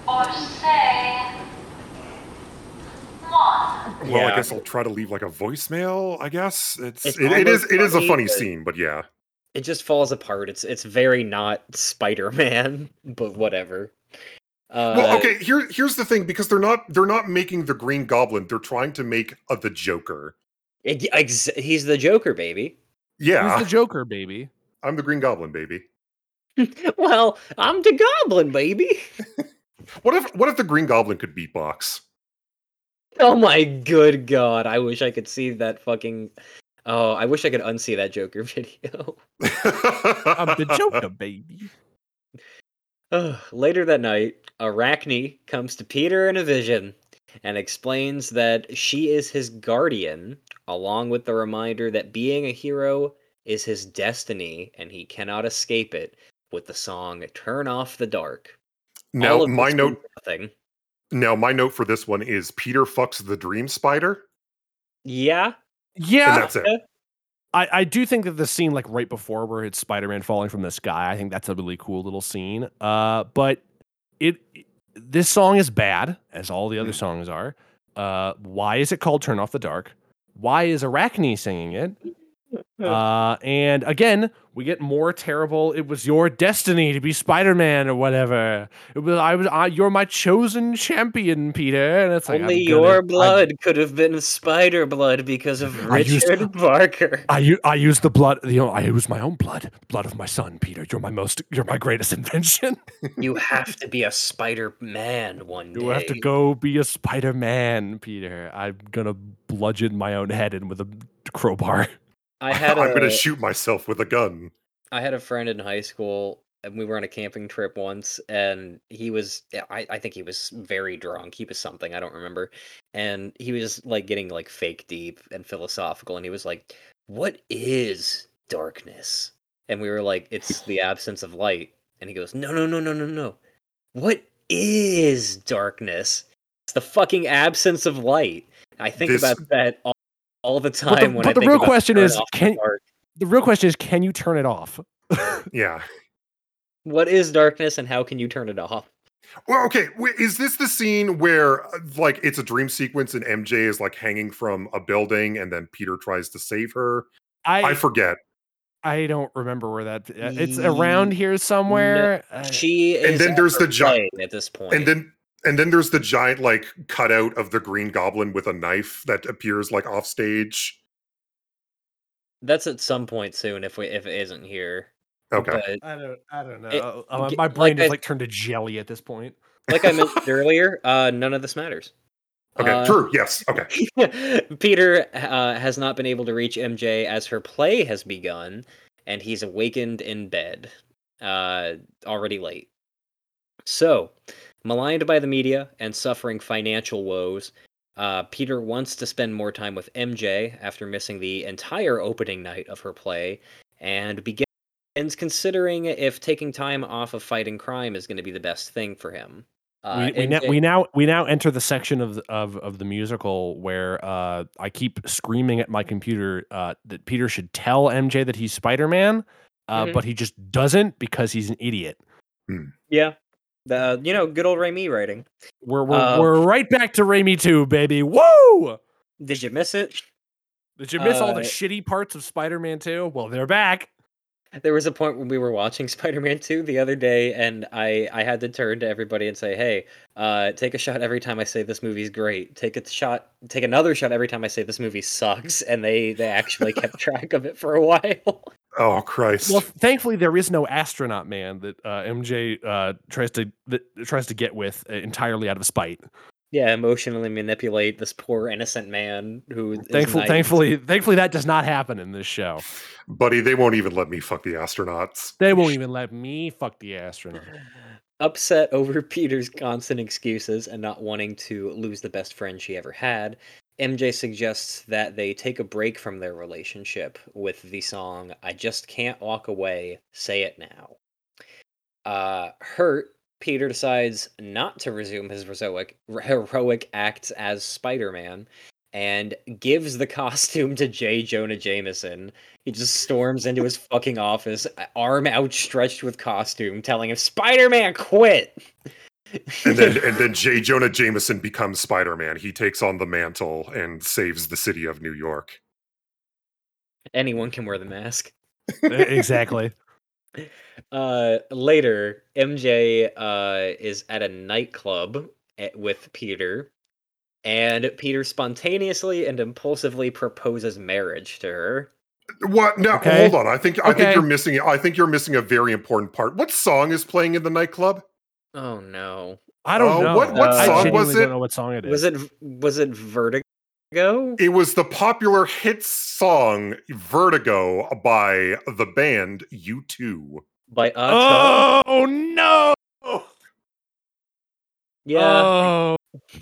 or say 1. Well, yeah. I guess I'll try to leave like a voicemail. I guess it is a funny scene, but yeah, it just falls apart. It's very not Spider-Man, but whatever. Well, okay. Here's the thing, because they're not making the Green Goblin. They're trying to make the Joker. He's the Joker, baby. Yeah, he's the Joker, baby. I'm the Green Goblin, baby. Well, I'm the Goblin, baby. What if the Green Goblin could beatbox? Oh my good God! I wish I could see that fucking. Oh, I wish I could unsee that Joker video. I'm the Joker, baby. Later that night, Arachne comes to Peter in a vision and explains that she is his guardian, along with the reminder that being a hero is his destiny and he cannot escape it, with the song Turn Off the Dark. Now, my note for this one is Peter fucks the dream spider. Yeah. Yeah. And that's it. I do think that the scene, like right before where it's Spider-Man falling from the sky, I think that's a really cool little scene. But this song is bad, as all the other songs are. Why is it called Turn Off the Dark? Why is Arachne singing it? And again, we get more terrible. It was your destiny to be Spider-Man or whatever. You're my chosen champion, Peter. And it's like, only your blood could have been spider blood because of Richard Parker. I used the blood. I used my own blood, blood of my son, Peter. You're my greatest invention. You have to be a Spider-Man one day. You have to go be a Spider-Man, Peter. I'm gonna bludgeon my own head in with a crowbar. I'm going to shoot myself with a gun. I had a friend in high school, and we were on a camping trip once, and he was, I think he was very drunk. He was something, I don't remember. And he was like getting like fake deep and philosophical, and he was like, what is darkness? And we were like, it's the absence of light. And he goes, no. What is darkness? It's the fucking absence of light. I think about that all the time. The real question is, can you turn it off? Yeah. What is darkness and how can you turn it off? Well, okay. Is this the scene where like it's a dream sequence and MJ is like hanging from a building and then Peter tries to save her? I forget. I don't remember where that. It's around here somewhere. No, she is. And then there's the giant at this point. And then there's the giant, like, cutout of the Green Goblin with a knife that appears, like, off stage. That's at some point soon, if it isn't here. Okay. But I don't know. My brain is, like, turned to jelly at this point. Like I mentioned earlier, none of this matters. Okay, true, yes, okay. Peter has not been able to reach MJ as her play has begun, and he's awakened in bed. Already late. So, maligned by the media and suffering financial woes, Peter wants to spend more time with MJ after missing the entire opening night of her play, and begins considering if taking time off of fighting crime is going to be the best thing for him. We now enter the section of the musical where I keep screaming at my computer that Peter should tell MJ that he's Spider-Man, but he just doesn't because he's an idiot. Hmm. Yeah. Good old Raimi writing. We're right back to Raimi 2, baby. Woo! Did you miss it? Did you miss all the shitty parts of Spider-Man 2? Well, they're back. There was a point when we were watching Spider-Man 2 the other day, and I had to turn to everybody and say, hey, take a shot every time I say this movie's great. Take another shot every time I say this movie sucks, and they actually kept track of it for a while. Oh, Christ. Well, thankfully, there is no astronaut man that MJ tries to get with entirely out of spite. Yeah, emotionally manipulate this poor innocent man who. Thankfully, that does not happen in this show. Buddy, they won't even let me fuck the astronauts. Upset over Peter's constant excuses and not wanting to lose the best friend she ever had, MJ suggests that they take a break from their relationship with the song, I Just Can't Walk Away, Say It Now. Hurt, Peter decides not to resume his heroic acts as Spider-Man and gives the costume to J. Jonah Jameson. He just storms into his fucking office, arm outstretched with costume, telling him, Spider-Man, quit! And then J. Jonah Jameson becomes Spider-Man. He takes on the mantle and saves the city of New York. Anyone can wear the mask. Exactly. Later, MJ is at a nightclub with Peter, and Peter spontaneously and impulsively proposes marriage to her. What? No, okay. Hold on. I think you're missing. I think you're missing a very important part. What song is playing in the nightclub? Oh no, I don't know. What song was it? I don't know what song it is. Was it Vertigo? It was the popular hit song Vertigo by the band U2. Oh no! Yeah. Oh.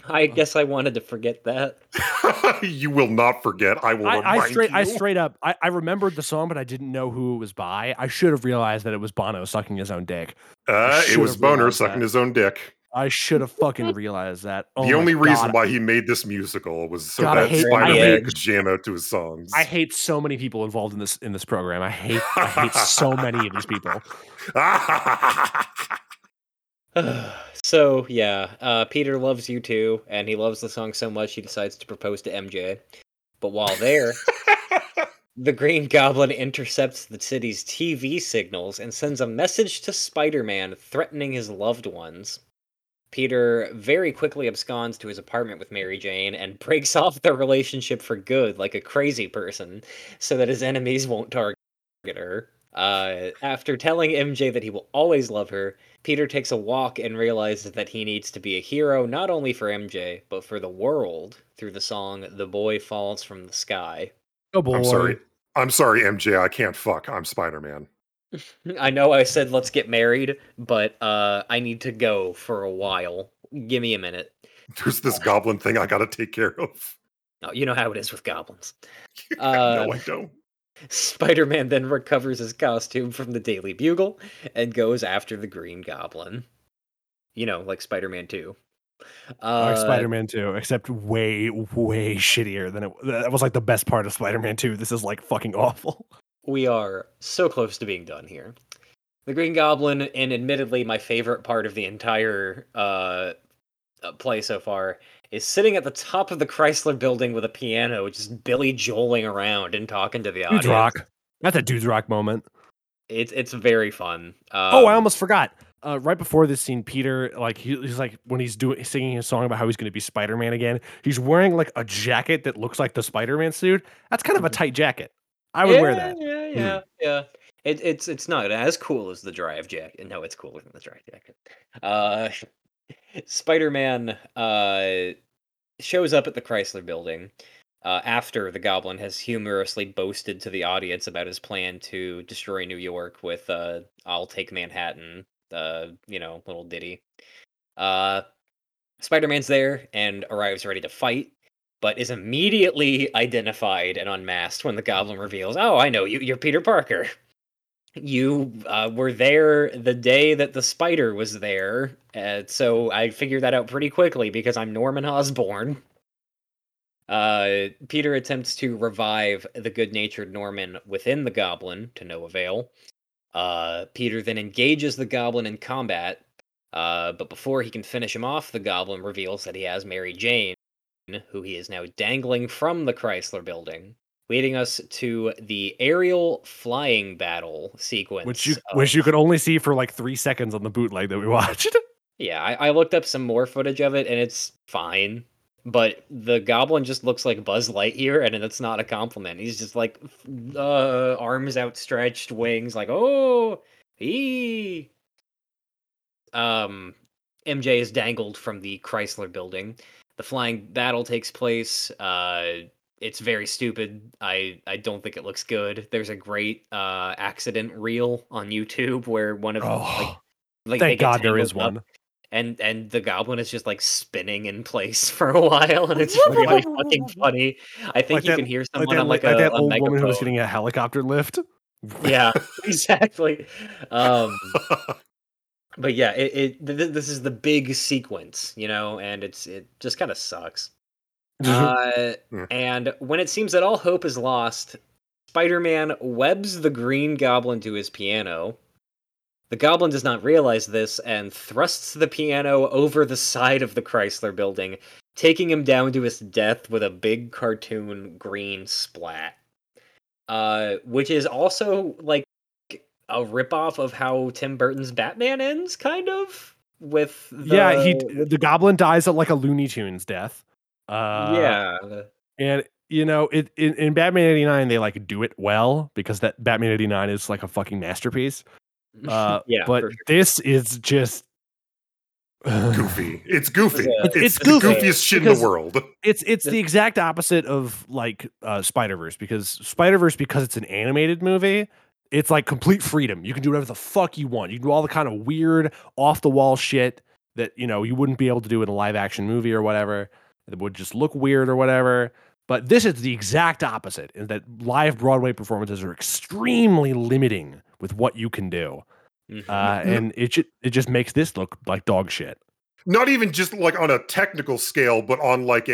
I guess I wanted to forget that. You will not forget. I will remind you. I remembered the song, but I didn't know who it was by. I should have realized that it was Bono sucking his own dick. It was Boner sucking his own dick. I should have fucking realized that. Oh, the only reason why he made this musical was so that Spider-Man could jam out to his songs. I hate so many people involved in this program. I hate so many of these people. So, yeah, Peter loves U2, and he loves the song so much he decides to propose to MJ. But while there, the Green Goblin intercepts the city's TV signals and sends a message to Spider-Man threatening his loved ones. Peter very quickly absconds to his apartment with Mary Jane and breaks off their relationship for good like a crazy person so that his enemies won't target her. After telling MJ that he will always love her, Peter takes a walk and realizes that he needs to be a hero not only for MJ, but for the world through the song The Boy Falls from the Sky. Oh boy. I'm sorry, MJ, I can't fuck. I'm Spider-Man. I know I said let's get married, but I need to go for a while. Give me a minute. There's this goblin thing I gotta take care of. Oh, you know how it is with goblins. No, I don't. Spider-Man then recovers his costume from the Daily Bugle and goes after the Green Goblin. You know, like Spider-Man 2. Like Spider-Man 2, except way, way shittier than it was. That was like the best part of Spider-Man 2. This is like fucking awful. We are so close to being done here. The Green Goblin, and admittedly my favorite part of the entire play so far, is sitting at the top of the Chrysler Building with a piano, just Billy Joeling around and talking to the audience. Rock. That's a dude's rock moment. It's very fun. I almost forgot. Right before this scene, Peter, like he's like when he's singing his song about how he's going to be Spider-Man again, he's wearing like a jacket that looks like the Spider-Man suit. That's kind of a tight jacket. I would wear that. Yeah. It's not as cool as the Drive jacket. No, it's cooler than the Drive jacket. Spider-Man shows up at the Chrysler Building after the Goblin has humorously boasted to the audience about his plan to destroy New York with I'll Take Manhattan, little ditty. Spider-Man's there and arrives ready to fight, but is immediately identified and unmasked when the Goblin reveals, "Oh, I know you, you're Peter Parker. You were there the day that the spider was there, so I figured that out pretty quickly because I'm Norman Osborn." Peter attempts to revive the good-natured Norman within the Goblin, to no avail. Peter then engages the Goblin in combat, but before he can finish him off, the Goblin reveals that he has Mary Jane, who he is now dangling from the Chrysler Building, leading us to the aerial flying battle sequence. Which you could only see for like 3 seconds on the bootleg that we watched. Yeah, I looked up some more footage of it, and it's fine. But the Goblin just looks like Buzz Lightyear, and it's not a compliment. He's just like, arms outstretched, wings, like, oh, ee. MJ is dangled from the Chrysler Building. The flying battle takes place, it's very stupid. I don't think it looks good. There's a great accident reel on YouTube where one of like thank God there is one, and the Goblin is just like spinning in place for a while, and it's really fucking funny. I think like you can hear someone on that old megaphone. Woman who was getting a helicopter lift. Yeah, exactly. But yeah, this is the big sequence, you know, and it just kind of sucks. And when it seems that all hope is lost, Spider-Man webs the Green Goblin to his piano. The Goblin does not realize this and thrusts the piano over the side of the Chrysler Building, taking him down to his death with a big cartoon green splat. Which is also like a ripoff of how Tim Burton's Batman ends, kind of. With the... yeah, the Goblin dies at like a Looney Tunes death. Yeah, and you know, in Batman '89 they like do it well because that Batman '89 is like a fucking masterpiece. Yeah, but sure. This is just goofy. It's goofy. Yeah. It's goofy. The goofiest shit in the world. It's the exact opposite of like Spider-Verse, because Spider-Verse, because it's an animated movie, it's like complete freedom. You can do whatever the fuck you want. You can do all the kind of weird off the wall shit that, you know, you wouldn't be able to do in a live action movie or whatever. It would just look weird or whatever. But this is the exact opposite, in that live Broadway performances are extremely limiting with what you can do. Mm-hmm. And it just makes this look like dog shit. Not even just like on a technical scale, but on like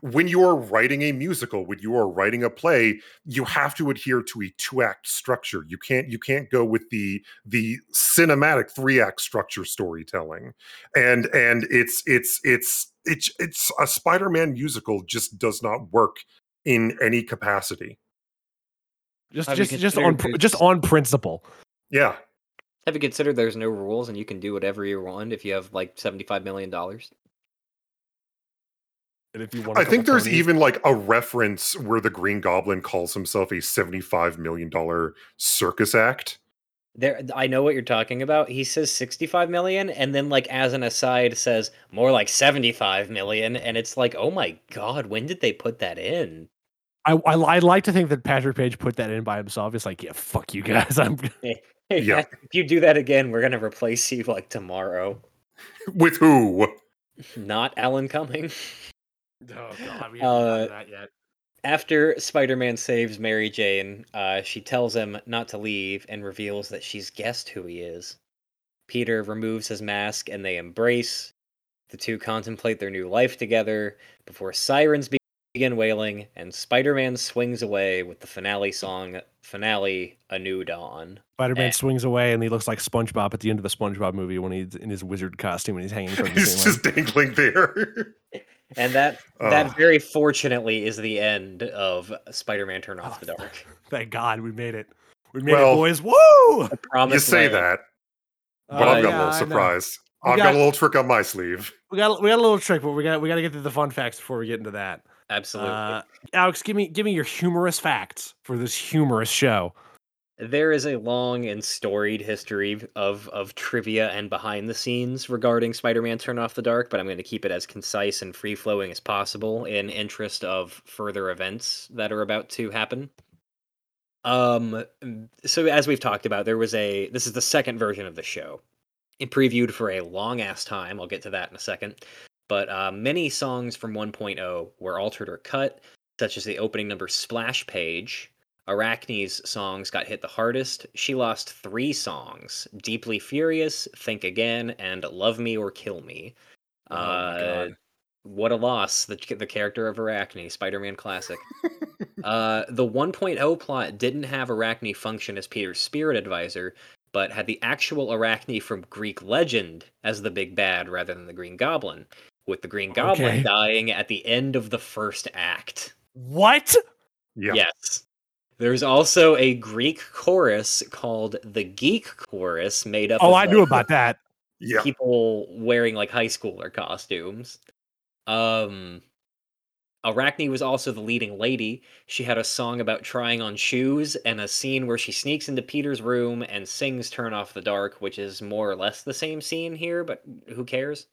when you are writing a musical, when you are writing a play, you have to adhere to a 2-act structure. You can't go with the cinematic 3-act structure storytelling. And it's a Spider-Man musical just does not work in any capacity. Just on principle. Yeah. Have you considered there's no rules and you can do whatever you want if you have like $75 million? And if you want, I think there's even like a reference where the Green Goblin calls himself a $75 million circus act. There, I know what you're talking about. He says 65 million, and then like as an aside says more like 75 million, and it's like, oh my god, when did they put that in? I like to think that Patrick Page put that in by himself. It's like, yeah, fuck you guys. Yeah. If you do that again, we're going to replace you like tomorrow. With who? Not Alan Cumming. Oh, God, we haven't done that yet. After Spider-Man saves Mary Jane, she tells him not to leave and reveals that she's guessed who he is. Peter removes his mask and they embrace. The two contemplate their new life together before sirens begin wailing and Spider-Man swings away with the finale song, Finale, A New Dawn. Spider-Man swings away and he looks like SpongeBob at the end of the SpongeBob movie when he's in his wizard costume and he's hanging from the He's just line. Dangling there. And that very fortunately is the end of Spider-Man Turn Off the Dark. Thank God we made it. We made it, boys. Woo! You say that, but I've got a little surprise. I've got a little trick on my sleeve. We got a little trick, but we got to get to the fun facts before we get into that. Absolutely. Alex, give me your humorous facts for this humorous show. There is a long and storied history of trivia and behind the scenes regarding Spider-Man Turn Off the Dark, but I'm going to keep it as concise and free-flowing as possible in interest of further events that are about to happen. So as we've talked about, this is the second version of the show. It previewed for a long-ass time. I'll get to that in a second. But many songs from 1.0 were altered or cut, such as the opening number Splash Page. Arachne's songs got hit the hardest. She lost 3 songs, Deeply Furious, Think Again, and Love Me or Kill Me. Oh, God. What a loss, the character of Arachne, Spider-Man classic. The 1.0 plot didn't have Arachne function as Peter's spirit advisor, but had the actual Arachne from Greek legend as the big bad rather than the Green Goblin, with the Green Goblin dying at the end of the first act. What? Yeah. Yes. There's also a Greek chorus called the Geek Chorus made up of I knew about that. Yeah. People wearing like high schooler costumes. Arachne was also the leading lady. She had a song about trying on shoes and a scene where she sneaks into Peter's room and sings Turn Off the Dark, which is more or less the same scene here, but who cares?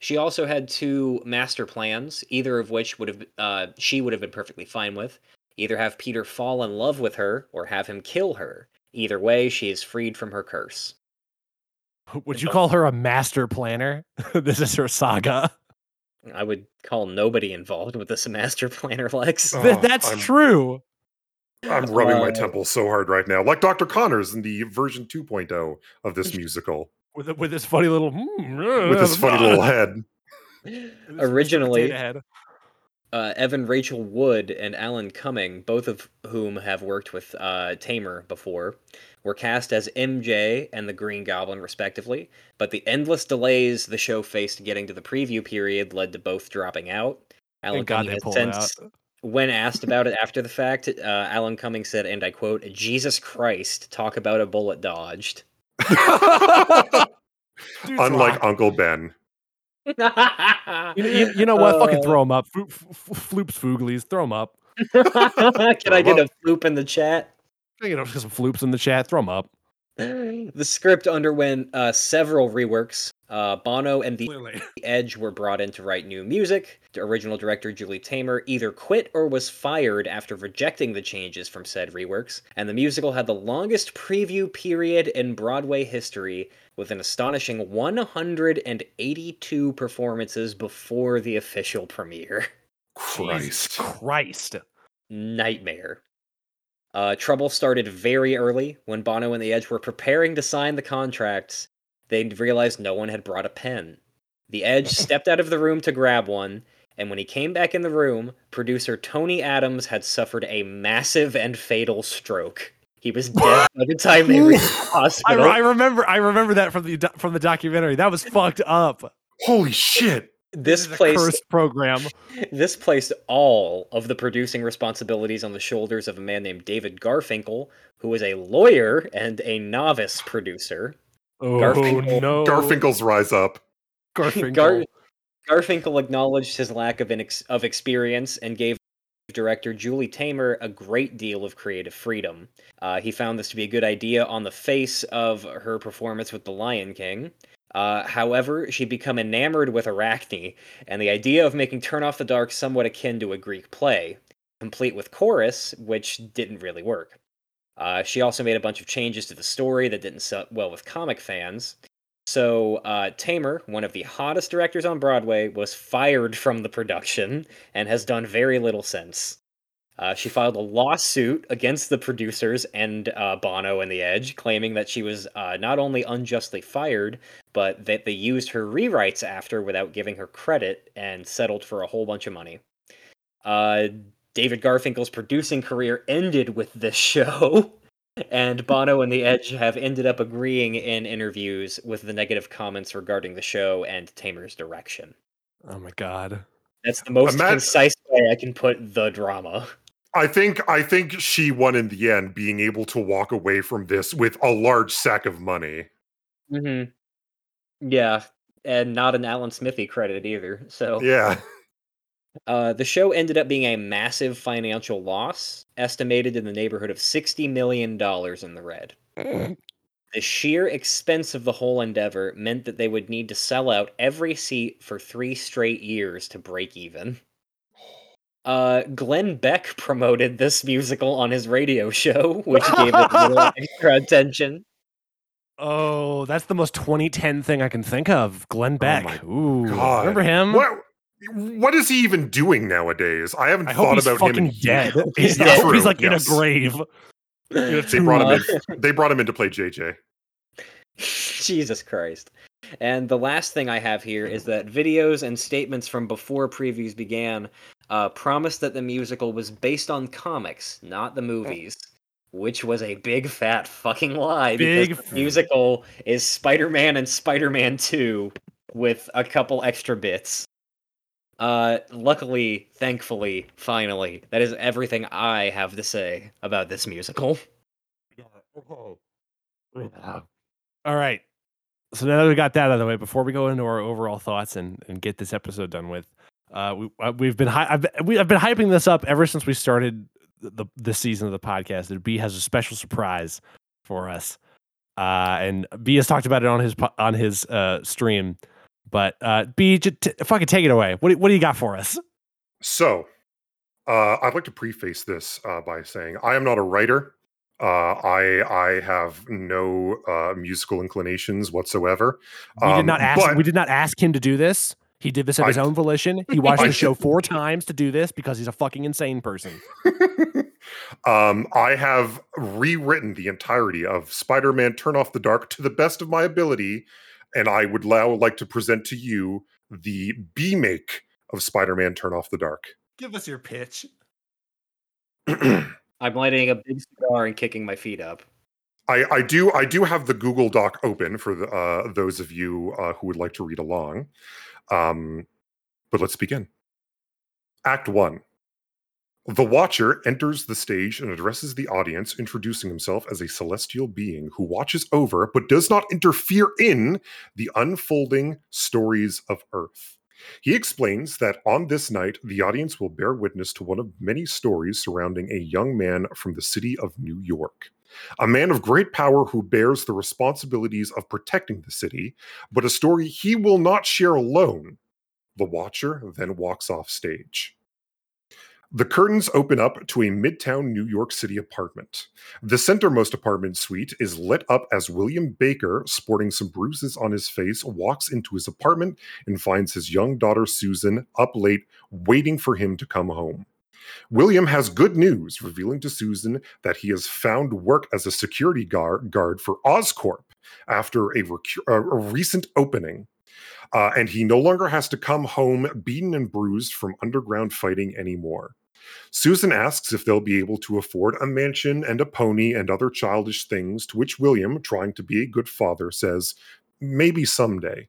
She also had 2 master plans, either of which would have been perfectly fine with. Either have Peter fall in love with her or have him kill her. Either way, she is freed from her curse. Would you call her a master planner? This is her saga. I would call nobody involved with this a master planner, Lex. That's true. I'm rubbing my temples so hard right now. Like Dr. Connors in the version 2.0 of this musical. With this funny little... with this funny little head. Originally, Evan Rachel Wood and Alan Cumming, both of whom have worked with Taymor before, were cast as MJ and the Green Goblin, respectively. But the endless delays the show faced getting to the preview period led to both dropping out. Alan Cumming has since When asked about it after the fact, Alan Cumming said, and I quote, "Jesus Christ, talk about a bullet dodged." Unlike Uncle Ben. You know what? Fucking throw him up. Floops, fooglies, throw him up. Can I get a floop in the chat? You know, some floops in the chat, throw them up. The script underwent several reworks. Bono and the Edge were brought in to write new music. The original director, Julie Taymor, either quit or was fired after rejecting the changes from said reworks, and the musical had the longest preview period in Broadway history, with an astonishing 182 performances before the official premiere. Christ. Nightmare. Trouble started very early. When Bono and the Edge were preparing to sign the contracts, they realized no one had brought a pen. The Edge stepped out of the room to grab one, and when he came back in the room, producer Tony Adams had suffered a massive and fatal stroke. He was dead by the time they reached the hospital. I remember that from the documentary. That was fucked up. Holy shit. This placed all of the producing responsibilities on the shoulders of a man named David Garfinkel, who was a lawyer and a novice producer. Oh, no. Garfinkel's rise up. Garfinkel acknowledged his lack of experience and gave director Julie Taymor a great deal of creative freedom. He found this to be a good idea on the face of her performance with The Lion King. However, she'd become enamored with Arachne, and the idea of making Turn Off the Dark somewhat akin to a Greek play, complete with chorus, which didn't really work. She also made a bunch of changes to the story that didn't sit well with comic fans. So Taymor, one of the hottest directors on Broadway, was fired from the production and has done very little since. She filed a lawsuit against the producers and Bono and the Edge, claiming that she was not only unjustly fired, but that they used her rewrites after without giving her credit and settled for a whole bunch of money. David Garfinkel's producing career ended with this show, and Bono and the Edge have ended up agreeing in interviews with the negative comments regarding the show and Taymor's direction. Oh my God. That's the most concise way I can put the drama. I think she won in the end, being able to walk away from this with a large sack of money. Mm-hmm. Yeah, and not an Alan Smithy credit either. So yeah, the show ended up being a massive financial loss, estimated in the neighborhood of $60 million in the red. Mm-hmm. The sheer expense of the whole endeavor meant that they would need to sell out every seat for 3 straight years to break even. Glenn Beck promoted this musical on his radio show, which gave it a little extra attention. Oh, that's the most 2010 thing I can think of. Glenn Beck. Oh my God. Remember him? What is he even doing nowadays? I haven't thought about him. He's dead. He's dead. He's like in a grave. They brought him in to play JJ. Jesus Christ. And the last thing I have here is that videos and statements from before previews began promised that the musical was based on comics, not the movies, which was a big fat fucking lie. Because the musical is Spider-Man and Spider-Man 2 with a couple extra bits. Luckily, thankfully, finally, that is everything I have to say about this musical. Yeah. All right. So now that we got that out of the way, before we go into our overall thoughts and get this episode done with, I've been hyping this up ever since we started the season of the podcast. And B has a special surprise for us, and B has talked about it on his stream. But B, just fucking take it away. What do you got for us? So, I'd like to preface this by saying I am not a writer. I have no musical inclinations whatsoever. We did not ask him to do this. He did this of his own volition. He watched the show 4 times to do this because he's a fucking insane person. I have rewritten the entirety of Spider-Man: Turn Off the Dark to the best of my ability. And I would like to present to you the B-make of Spider-Man Turn Off the Dark. Give us your pitch. I'm lighting a big cigar and kicking my feet up. I do have the Google Doc open for those of you who would like to read along. But let's begin. Act 1. The Watcher enters the stage and addresses the audience, introducing himself as a celestial being who watches over, but does not interfere in, the unfolding stories of Earth. He explains that on this night, the audience will bear witness to one of many stories surrounding a young man from the city of New York. A man of great power who bears the responsibilities of protecting the city, but a story he will not share alone. The Watcher then walks off stage. The curtains open up to a midtown New York City apartment. The centermost apartment suite is lit up as William Baker, sporting some bruises on his face, walks into his apartment and finds his young daughter Susan up late, waiting for him to come home. William has good news, revealing to Susan that he has found work as a security guard for Oscorp after a recent opening. And he no longer has to come home beaten and bruised from underground fighting anymore. Susan asks if they'll be able to afford a mansion and a pony and other childish things, to which William, trying to be a good father, says, maybe someday.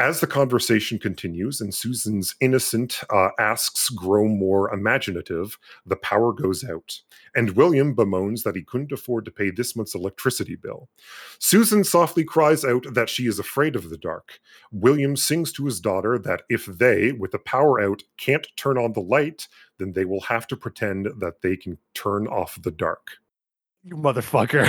As the conversation continues and Susan's innocent asks grow more imaginative, the power goes out, and William bemoans that he couldn't afford to pay this month's electricity bill. Susan softly cries out that she is afraid of the dark. William sings to his daughter that if they, with the power out, can't turn on the light, then they will have to pretend that they can turn off the dark. You motherfucker.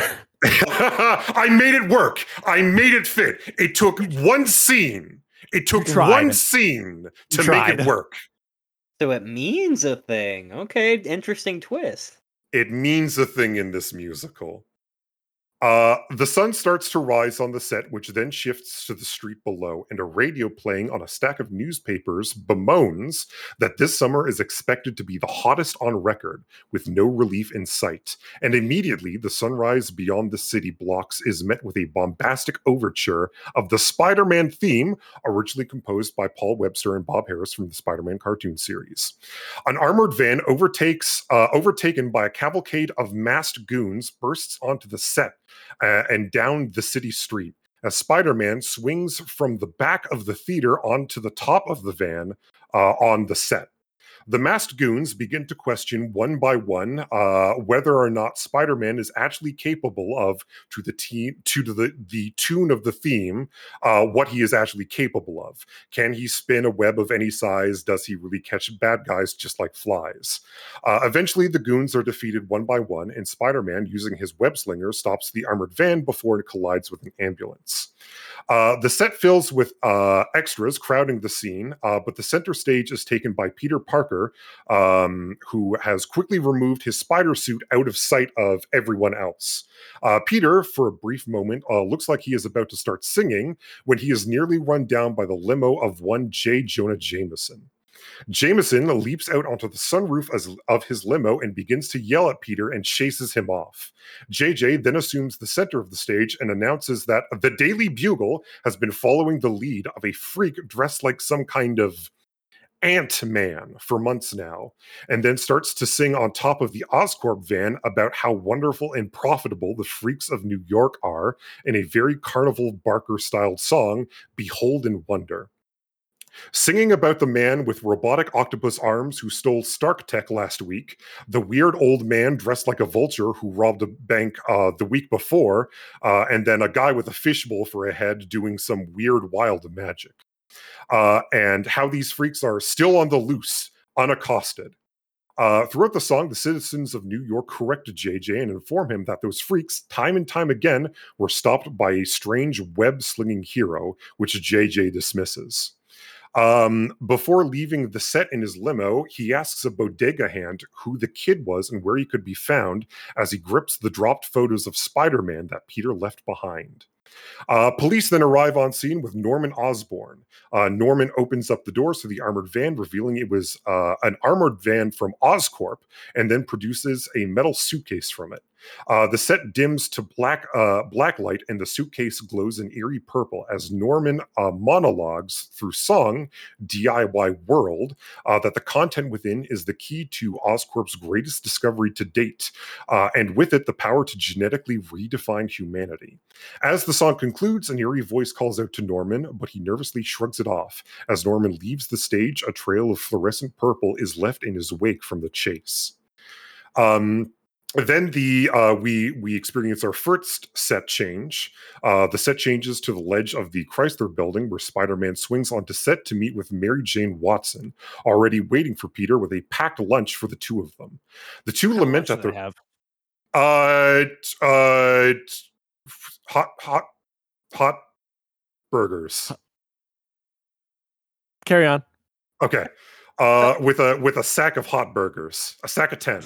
I made it work. I made it fit. It took one scene. It took one scene to make it work. So it means a thing. Okay, interesting twist. It means a thing in this musical. The sun starts to rise on the set, which then shifts to the street below, and a radio playing on a stack of newspapers bemoans that this summer is expected to be the hottest on record, with no relief in sight. And immediately, the sunrise beyond the city blocks is met with a bombastic overture of the Spider-Man theme, originally composed by Paul Webster and Bob Harris from the Spider-Man cartoon series. An armored van overtaken by a cavalcade of masked goons bursts onto the set. And down the city street as Spider-Man swings from the back of the theater onto the top of the van on the set. The masked goons begin to question one by one whether or not Spider-Man is actually capable of, to the tune of the theme, what he is actually capable of. Can he spin a web of any size? Does he really catch bad guys just like flies? Eventually, the goons are defeated one by one, and Spider-Man, using his web slinger, stops the armored van before it collides with an ambulance. The set fills with extras crowding the scene, but the center stage is taken by Peter Parker, who has quickly removed his spider suit out of sight of everyone else. Peter, for a brief moment, looks like he is about to start singing when he is nearly run down by the limo of one J. Jonah Jameson. Jameson leaps out onto the sunroof of his limo and begins to yell at Peter and chases him off. JJ then assumes the center of the stage and announces that the Daily Bugle has been following the lead of a freak dressed like some kind of Ant-Man for months now, and then starts to sing on top of the Oscorp van about how wonderful and profitable the freaks of New York are in a very Carnival Barker-styled song, Behold and Wonder. Singing about the man with robotic octopus arms who stole Stark Tech last week, the weird old man dressed like a vulture who robbed a bank the week before, and then a guy with a fishbowl for a head doing some weird wild magic. And how these freaks are still on the loose, unaccosted. Throughout the song, the citizens of New York correct JJ and inform him that those freaks, time and time again, were stopped by a strange web-slinging hero, which JJ dismisses. Before leaving the set in his limo, he asks a bodega hand who the kid was and where he could be found as he grips the dropped photos of Spider-Man that Peter left behind. Police then arrive on scene with Norman Osborn. Norman opens up the doors to the armored van, revealing it was an armored van from Oscorp, and then produces a metal suitcase from it. The set dims to black light, and the suitcase glows in eerie purple as Norman monologues through song DIY World that the content within is the key to Oscorp's greatest discovery to date, and with it the power to genetically redefine humanity. As the song concludes, an eerie voice calls out to Norman, but he nervously shrugs it off. As Norman leaves the stage, a trail of fluorescent purple is left in his wake from the chase. Then we experience our first set change. The set changes to the ledge of the Chrysler building, where Spider-Man swings onto set to meet with Mary Jane Watson, already waiting for Peter with a packed lunch for the two of them. The two lament at their hot burgers. Carry on. Okay, with a sack of hot burgers, a sack of 10.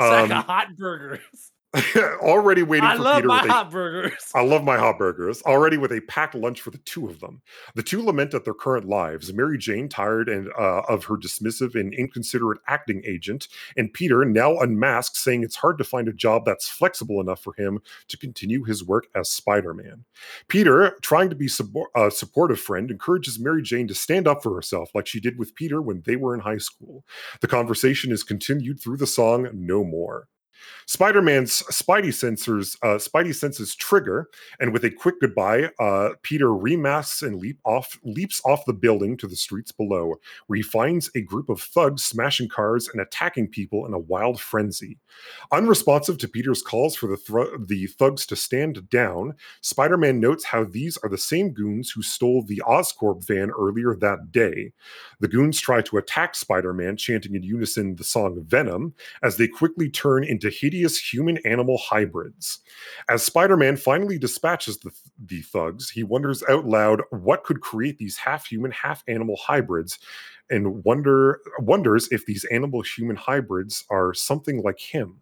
Sack of hot burgers. Already waiting for Peter. I love my hot burgers. Already with a packed lunch for the two of them. The two lament at their current lives. Mary Jane, tired and of her dismissive and inconsiderate acting agent, and Peter, now unmasked, saying it's hard to find a job that's flexible enough for him to continue his work as Spider-Man. Peter, trying to be a supportive friend, encourages Mary Jane to stand up for herself like she did with Peter when they were in high school. The conversation is continued through the song No More. Spider-Man's Spidey senses trigger, and with a quick goodbye, Peter remasks and leaps off the building to the streets below, where he finds a group of thugs smashing cars and attacking people in a wild frenzy. Unresponsive to Peter's calls for the thugs to stand down, Spider-Man notes how these are the same goons who stole the Oscorp van earlier that day. The goons try to attack Spider-Man, chanting in unison the song Venom, as they quickly turn into hideous human-animal hybrids. As Spider-Man finally dispatches the thugs, he wonders out loud what could create these half-human, half-animal hybrids, and wonders if these animal-human hybrids are something like him.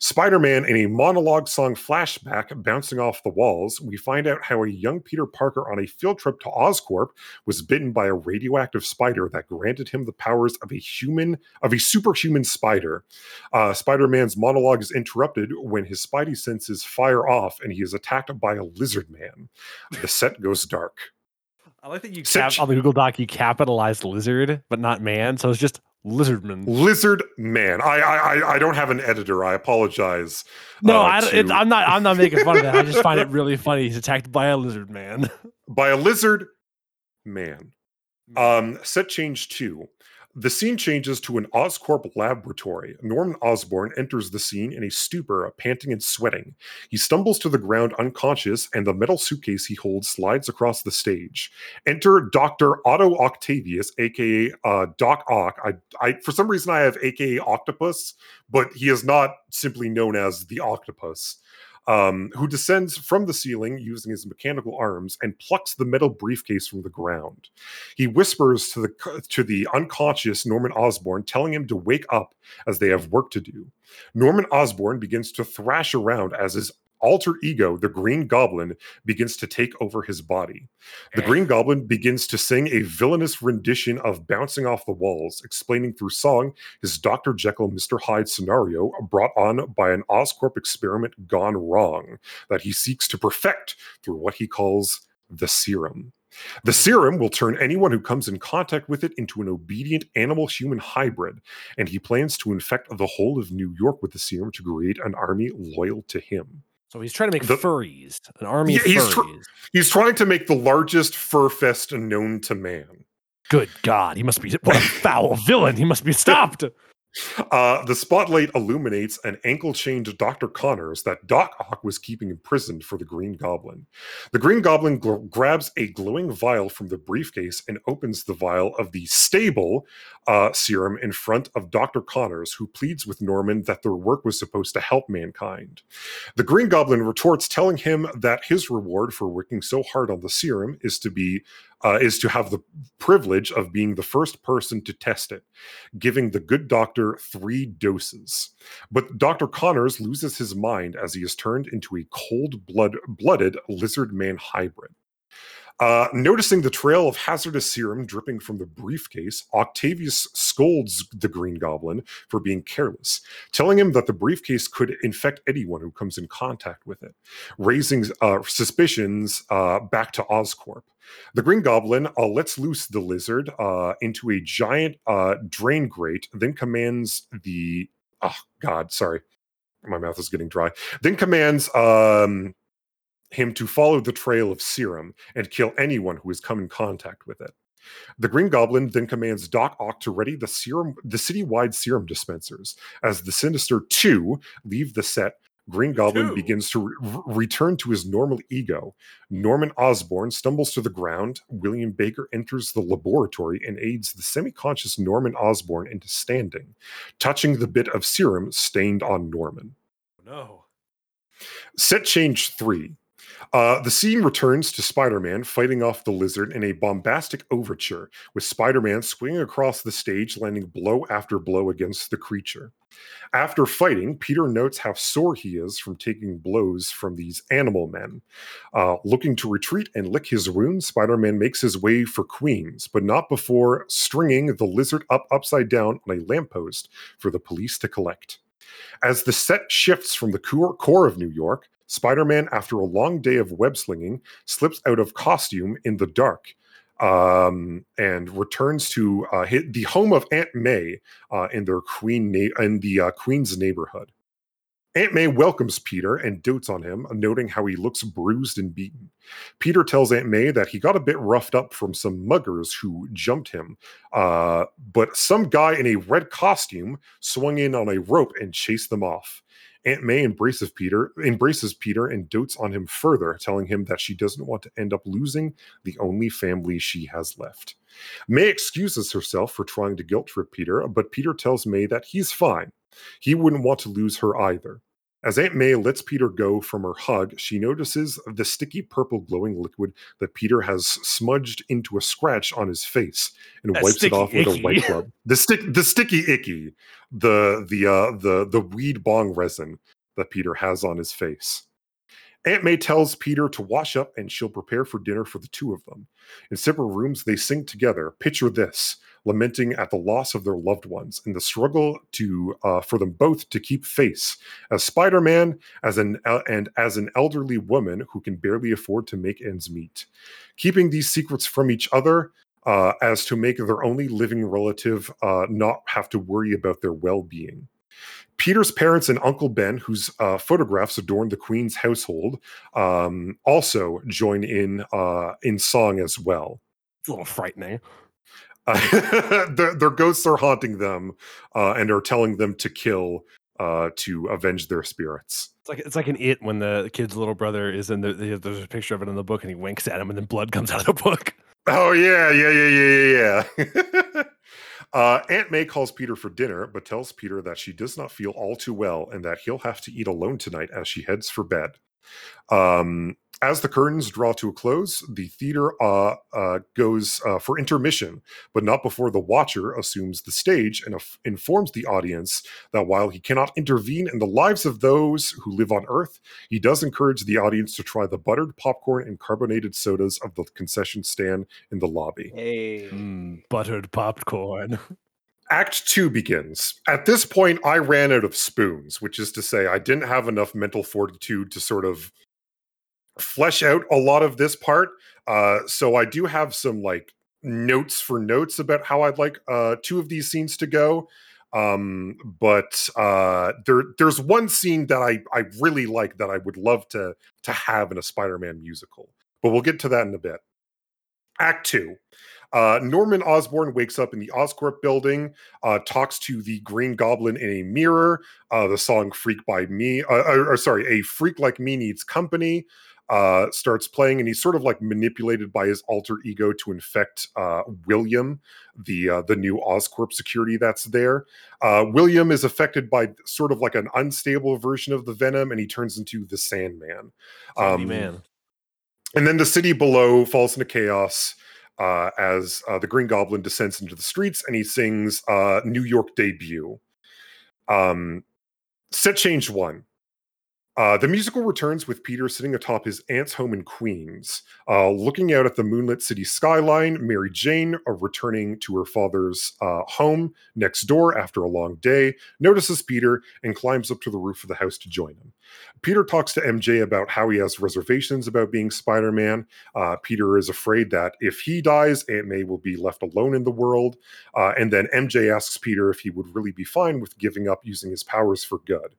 Spider-Man, in a monologue song flashback bouncing off the walls, we find out how a young Peter Parker on a field trip to Oscorp was bitten by a radioactive spider that granted him the powers of a superhuman spider. Spider-Man's monologue is interrupted when his Spidey senses fire off and he is attacked by a lizard man. The set goes dark. I like that on the Google Doc you capitalized lizard, but not man, so it's just Lizard man. I don't have an editor. I apologize. No, I'm not making fun of that. I just find it really funny. He's attacked by a lizard man. By a lizard man. Set change 2. The scene changes to an Oscorp laboratory. Norman Osborn enters the scene in a stupor, panting and sweating. He stumbles to the ground unconscious, and the metal suitcase he holds slides across the stage. Enter Dr. Otto Octavius, a.k.a. Doc Ock. For some reason, I have a.k.a. Octopus, but he is not simply known as the Octopus. Who descends from the ceiling using his mechanical arms and plucks the metal briefcase from the ground. He whispers to the unconscious Norman Osborn, telling him to wake up as they have work to do. Norman Osborn begins to thrash around as his alter ego, the Green Goblin, begins to take over his body. The Green Goblin begins to sing a villainous rendition of Bouncing Off the Walls, explaining through song his Dr. Jekyll, Mr. Hyde scenario brought on by an Oscorp experiment gone wrong that he seeks to perfect through what he calls the serum. The serum will turn anyone who comes in contact with it into an obedient animal-human hybrid, and he plans to infect the whole of New York with the serum to create an army loyal to him. So he's trying to make furries, an army of furries. He's trying to make the largest fur fest known to man. Good God, he must be what a foul villain. He must be stopped. The spotlight illuminates an ankle-chained Dr. Connors that Doc Ock was keeping imprisoned for the Green Goblin. The Green Goblin grabs a glowing vial from the briefcase and opens the vial of the stable serum in front of Dr. Connors, who pleads with Norman that their work was supposed to help mankind. The Green Goblin retorts, telling him that his reward for working so hard on the serum is to have the privilege of being the first person to test it, giving the good doctor 3 doses. But Dr. Connors loses his mind as he is turned into a cold-blooded lizard man hybrid. Noticing the trail of hazardous serum dripping from the briefcase, Octavius scolds the Green Goblin for being careless, telling him that the briefcase could infect anyone who comes in contact with it, raising suspicions back to Oscorp. The Green Goblin lets loose the lizard into a giant drain grate, then commands the... Oh, God, sorry. My mouth is getting dry. Then commands him to follow the trail of serum and kill anyone who has come in contact with it. The Green Goblin then commands Doc Ock to ready the city-wide serum dispensers. As the Sinister Two leave the set, Green Goblin begins to return to his normal ego. Norman Osborn stumbles to the ground. William Baker enters the laboratory and aids the semi-conscious Norman Osborn into standing, touching the bit of serum stained on Norman. No. Set change 3. The scene returns to Spider-Man fighting off the Lizard in a bombastic overture, with Spider-Man swinging across the stage, landing blow after blow against the creature. After fighting, Peter notes how sore he is from taking blows from these animal men. Looking to retreat and lick his wounds, Spider-Man makes his way for Queens, but not before stringing the Lizard up upside down on a lamppost for the police to collect. As the set shifts from the core of New York, Spider-Man, after a long day of web-slinging, slips out of costume in the dark and returns to the home of Aunt May in the Queen's neighborhood. Aunt May welcomes Peter and dotes on him, noting how he looks bruised and beaten. Peter tells Aunt May that he got a bit roughed up from some muggers who jumped him, but some guy in a red costume swung in on a rope and chased them off. Aunt May embraces Peter and dotes on him further, telling him that she doesn't want to end up losing the only family she has left. May excuses herself for trying to guilt trip Peter, but Peter tells May that he's fine. He wouldn't want to lose her either. As Aunt May lets Peter go from her hug, she notices the sticky purple glowing liquid that Peter has smudged into a scratch on his face and wipes it off with a white glove. The sticky icky, the weed bong resin that Peter has on his face. Aunt May tells Peter to wash up and she'll prepare for dinner for the two of them. In separate rooms, they sing together, "Picture This," lamenting at the loss of their loved ones and the struggle to for them both to keep face as Spider-Man and as an elderly woman who can barely afford to make ends meet. Keeping these secrets from each other as to make their only living relative not have to worry about their well-being. Peter's parents and Uncle Ben, whose photographs adorn the Queen's household, also join in song as well. It's a little frightening. Their ghosts are haunting them and are telling them to kill to avenge their spirits. It's like an It when the kid's little brother is in there's a picture of it in the book and he winks at him and then blood comes out of the book. Oh yeah. Aunt May calls Peter for dinner, but tells Peter that she does not feel all too well and that he'll have to eat alone tonight as she heads for bed. As the curtains draw to a close, the theater goes for intermission, but not before the Watcher assumes the stage and informs the audience that while he cannot intervene in the lives of those who live on Earth, he does encourage the audience to try the buttered popcorn and carbonated sodas of the concession stand in the lobby. Hey. Buttered popcorn. Act 2 begins. At this point, I ran out of spoons, which is to say I didn't have enough mental fortitude to sort of flesh out a lot of this part, so I do have some like notes about how I'd like two of these scenes to go, but there's one scene that I really like that I would love to have in a Spider-Man musical, but we'll get to that in a bit. Act 2. Norman Osborn wakes up in the Oscorp building, talks to the Green Goblin in a mirror. The song "A Freak Like Me Needs Company" starts playing, and he's sort of like manipulated by his alter ego to infect William, the new Oscorp security that's there. William is affected by sort of like an unstable version of the venom, and he turns into the Sandman. And then the city below falls into chaos as the Green Goblin descends into the streets and he sings New York Debut. Set change 1. The musical returns with Peter sitting atop his aunt's home in Queens. Looking out at the moonlit city skyline, Mary Jane, returning to her father's home next door after a long day, notices Peter and climbs up to the roof of the house to join him. Peter talks to MJ about how he has reservations about being Spider-Man. Peter is afraid that if he dies, Aunt May will be left alone in the world. And then MJ asks Peter if he would really be fine with giving up using his powers for good.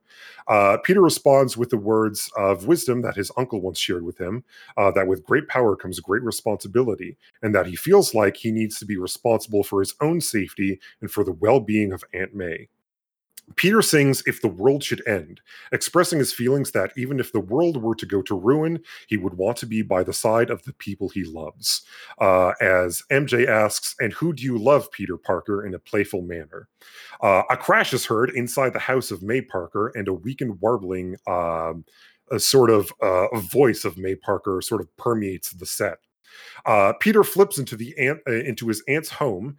Peter responds with the words of wisdom that his uncle once shared with him, that with great power comes great responsibility, and that he feels like he needs to be responsible for his own safety and for the well-being of Aunt May. Peter sings If the World Should End, expressing his feelings that even if the world were to go to ruin, he would want to be by the side of the people he loves. As MJ asks, and who do you love, Peter Parker, in a playful manner? A crash is heard inside the house of May Parker, and a weakened warbling a voice of May Parker sort of permeates the set. Peter flips into his aunt's home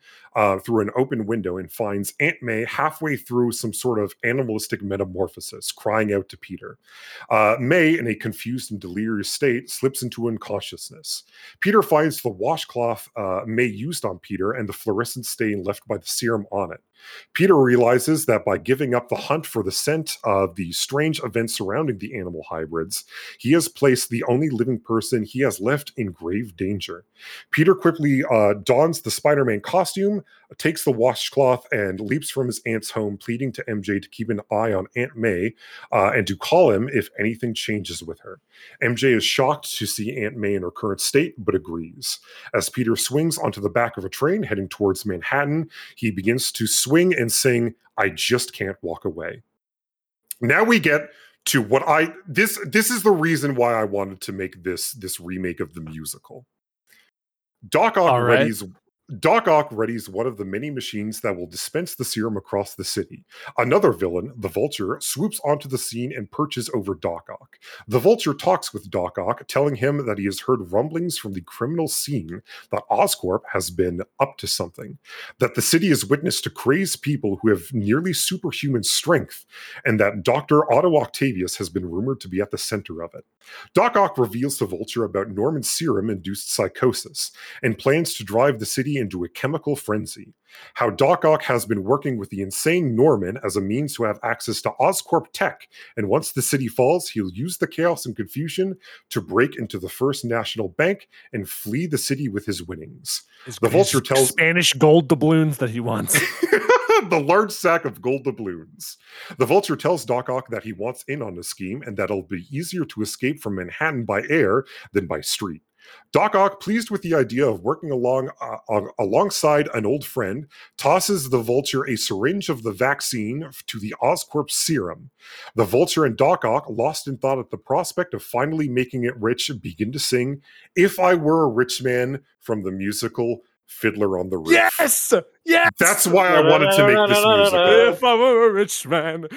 through an open window and finds Aunt May halfway through some sort of animalistic metamorphosis, crying out to Peter. May, in a confused and delirious state, slips into unconsciousness. Peter finds the washcloth May used on Peter and the fluorescent stain left by the serum on it. Peter realizes that by giving up the hunt for the scent of the strange events surrounding the animal hybrids, he has placed the only living person he has left in grave danger. Peter quickly dons the Spider-Man costume, takes the washcloth, and leaps from his aunt's home, pleading to MJ to keep an eye on Aunt May and to call him if anything changes with her. MJ is shocked to see Aunt May in her current state, but agrees. As Peter swings onto the back of a train heading towards Manhattan, he begins to swing and sing, I Just Can't Walk Away. Now we get to what this is the reason why I wanted to make this remake of the musical. Doc Ock readies one of the many machines that will dispense the serum across the city. Another villain, the Vulture, swoops onto the scene and perches over Doc Ock. The Vulture talks with Doc Ock, telling him that he has heard rumblings from the criminal scene that Oscorp has been up to something, that the city is witness to crazed people who have nearly superhuman strength, and that Dr. Otto Octavius has been rumored to be at the center of it. Doc Ock reveals to Vulture about Norman's serum-induced psychosis, and plans to drive the city into a chemical frenzy. How Doc Ock has been working with the insane Norman as a means to have access to Oscorp tech, and once the city falls, he'll use the chaos and confusion to break into the First National Bank and flee the city with his winnings. The Vulture tells Spanish gold doubloons that he wants. The large sack of gold doubloons. The Vulture tells Doc Ock that he wants in on the scheme and that it'll be easier to escape from Manhattan by air than by street. Doc Ock, pleased with the idea of working alongside an old friend, tosses the Vulture a syringe of the vaccine to the Oscorp serum. The Vulture and Doc Ock, lost in thought at the prospect of finally making it rich, begin to sing If I Were a Rich Man from the musical Fiddler on the Roof. Yes! Yes! That's why I wanted to make this musical. If I were a rich man.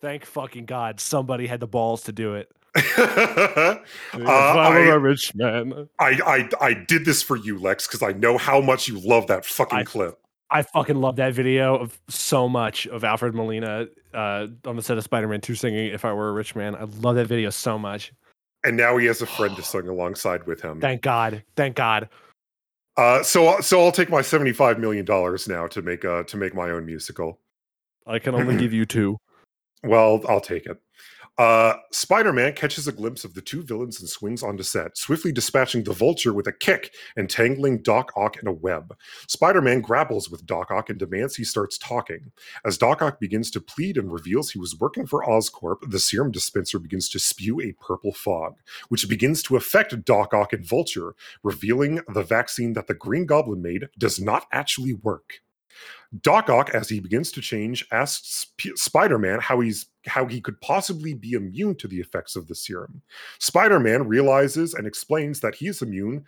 Thank fucking God somebody had the balls to do it. I did this for you, Lex, because I know how much you love that fucking clip. I fucking love that video of so much of Alfred Molina on the set of Spider-Man 2 singing If I Were a Rich Man. I love that video so much. And now he has a friend to sing alongside with him. Thank God. Thank God. So I'll take my $75 million now to make my own musical. I can only give you two. Well, I'll take it. Spider-Man catches a glimpse of the two villains and swings onto set, swiftly dispatching the Vulture with a kick and tangling Doc Ock in a web. Spider-Man grapples with Doc Ock and demands he starts talking. As Doc Ock begins to plead and reveals he was working for Oscorp, the serum dispenser begins to spew a purple fog, which begins to affect Doc Ock and Vulture, revealing the vaccine that the Green Goblin made does not actually work. Doc Ock, as he begins to change, asks Spider-Man how he could possibly be immune to the effects of the serum. Spider-Man realizes and explains that he is immune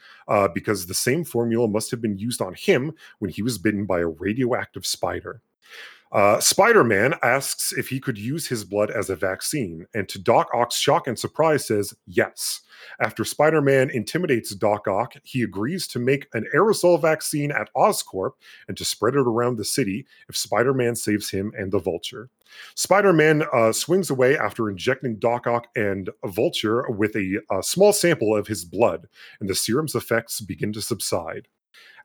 because the same formula must have been used on him when he was bitten by a radioactive spider. Spider-Man asks if he could use his blood as a vaccine, and to Doc Ock's shock and surprise says yes. After Spider-Man intimidates Doc Ock, he agrees to make an aerosol vaccine at Oscorp and to spread it around the city if Spider-Man saves him and the Vulture. Spider-Man swings away after injecting Doc Ock and Vulture with a small sample of his blood, and the serum's effects begin to subside.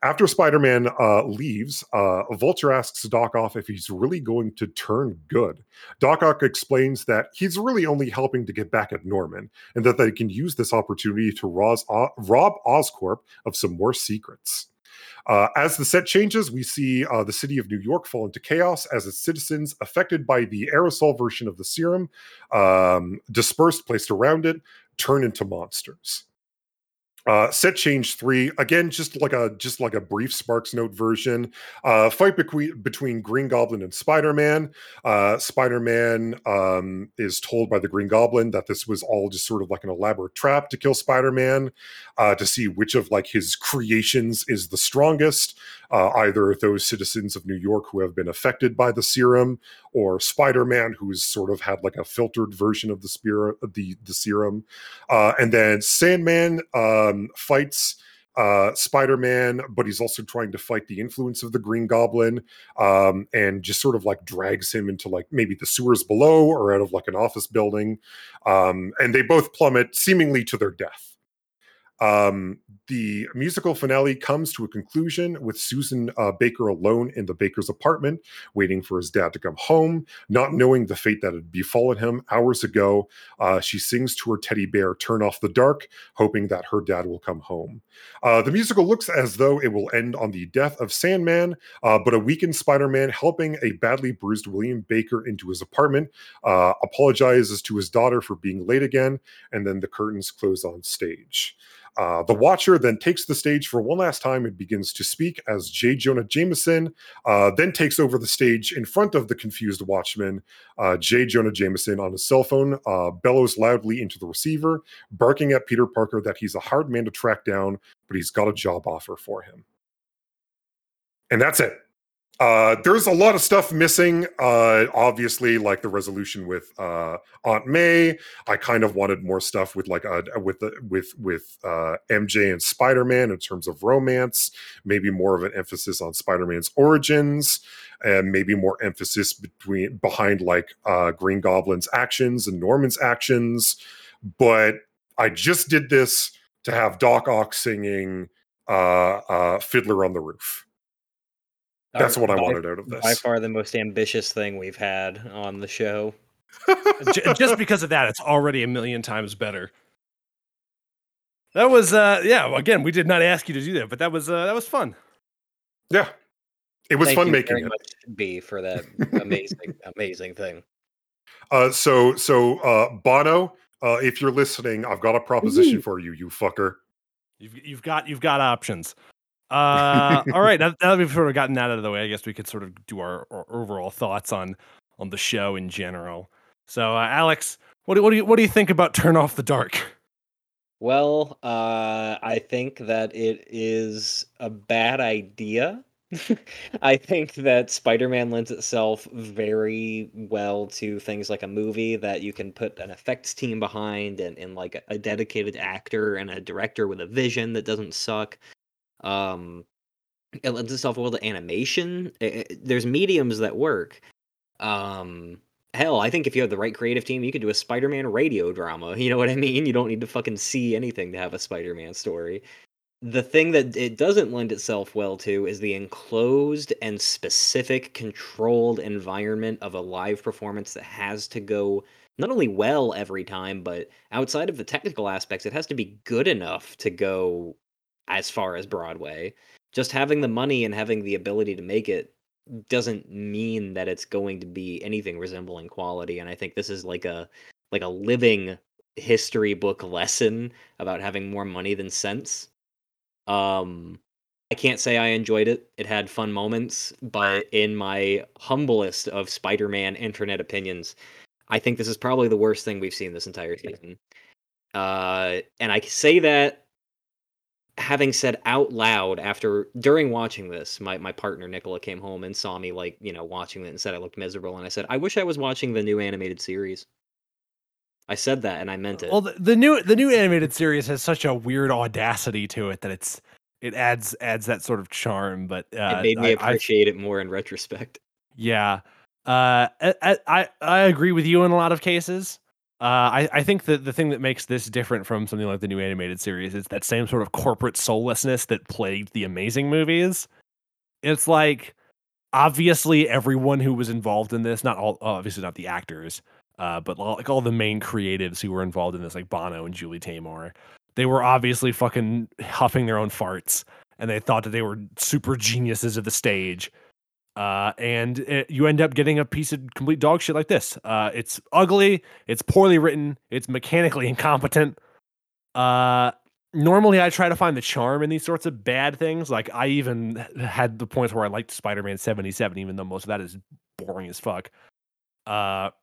After Spider-Man leaves, Vulture asks Doc Ock if he's really going to turn good. Doc Ock explains that he's really only helping to get back at Norman, and that they can use this opportunity to rob Oscorp of some more secrets. As the set changes, we see the city of New York fall into chaos as its citizens, affected by the aerosol version of the serum, dispersed, placed around it, turn into monsters. Set change 3 again, just like a brief Sparks Note version. Fight between Green Goblin and Spider-Man. Spider-Man is told by the Green Goblin that this was all just sort of like an elaborate trap to kill Spider-Man, to see which of like his creations is the strongest, either those citizens of New York who have been affected by the serum, or Spider-Man, who's sort of had like a filtered version of the serum. And then Sandman fights Spider-Man, but he's also trying to fight the influence of the Green Goblin, and just sort of like drags him into like maybe the sewers below or out of like an office building. And they both plummet seemingly to their death. The musical finale comes to a conclusion with Susan Baker alone in the Baker's apartment, waiting for his dad to come home, not knowing the fate that had befallen him hours ago. She sings to her teddy bear, Turn Off the Dark, hoping that her dad will come home. The musical looks as though it will end on the death of Sandman, but a weakened Spider-Man, helping a badly bruised William Baker into his apartment, apologizes to his daughter for being late again, and then the curtains close on stage. The Watcher then takes the stage for one last time and begins to speak as J. Jonah Jameson, then takes over the stage in front of the confused Watchmen. J. Jonah Jameson on his cell phone bellows loudly into the receiver, barking at Peter Parker that he's a hard man to track down, but he's got a job offer for him. And that's it. There's a lot of stuff missing, obviously, like the resolution with Aunt May. I kind of wanted more stuff with like with MJ and Spider-Man in terms of romance. Maybe more of an emphasis on Spider-Man's origins, and maybe more emphasis behind like Green Goblin's actions and Norman's actions. But I just did this to have Doc Ock singing "Fiddler on the Roof." That's what I wanted out of this. By far the most ambitious thing we've had on the show. Just because of that, it's already 1,000,000 times better. That was, yeah, again, we did not ask you to do that, but that was fun. Yeah. It was fun making it. Thank you very much, B, for that amazing, amazing thing. So Bono, if you're listening, I've got a proposition for you, you fucker. You've got options. All right. Now that we've sort of gotten that out of the way, I guess we could sort of do our overall thoughts on the show in general. So, Alex, what do you think about Turn Off the Dark? Well, I think that it is a bad idea. I think that Spider-Man lends itself very well to things like a movie that you can put an effects team behind and like a dedicated actor and a director with a vision that doesn't suck. It lends itself well to animation. There's mediums that work. Hell, I think if you have the right creative team, you could do a Spider-Man radio drama. You know what I mean? You don't need to fucking see anything to have a Spider-Man story. The thing that it doesn't lend itself well to is the enclosed and specific controlled environment of a live performance that has to go not only well every time, but outside of the technical aspects, it has to be good enough to go as far as Broadway. Just having the money and having the ability to make it doesn't mean that it's going to be anything resembling quality. And I think this is like a living history book lesson about having more money than sense. I can't say I enjoyed it. It had fun moments, but in my humblest of Spider-Man internet opinions, I think this is probably the worst thing we've seen this entire season. And I say that having said out loud during watching this, my partner Nicola came home and saw me like, you know, watching it and said I looked miserable, and I said I wish I was watching the new animated series. I said that and I meant it. Well, the new animated series has such a weird audacity to it that it adds that sort of charm, but it made me appreciate it more in retrospect. Yeah, I agree with you in a lot of cases. I think that the thing that makes this different from something like the new animated series is that same sort of corporate soullessness that plagued the Amazing movies. It's like, obviously everyone who was involved in this, not the actors, but like all the main creatives who were involved in this, like Bono and Julie Taymor, they were obviously fucking huffing their own farts, and they thought that they were super geniuses of the stage. You end up getting a piece of complete dog shit like this. It's ugly, it's poorly written, it's mechanically incompetent. Normally I try to find the charm in these sorts of bad things. Like, I even had the points where I liked Spider-Man 77, even though most of that is boring as fuck. But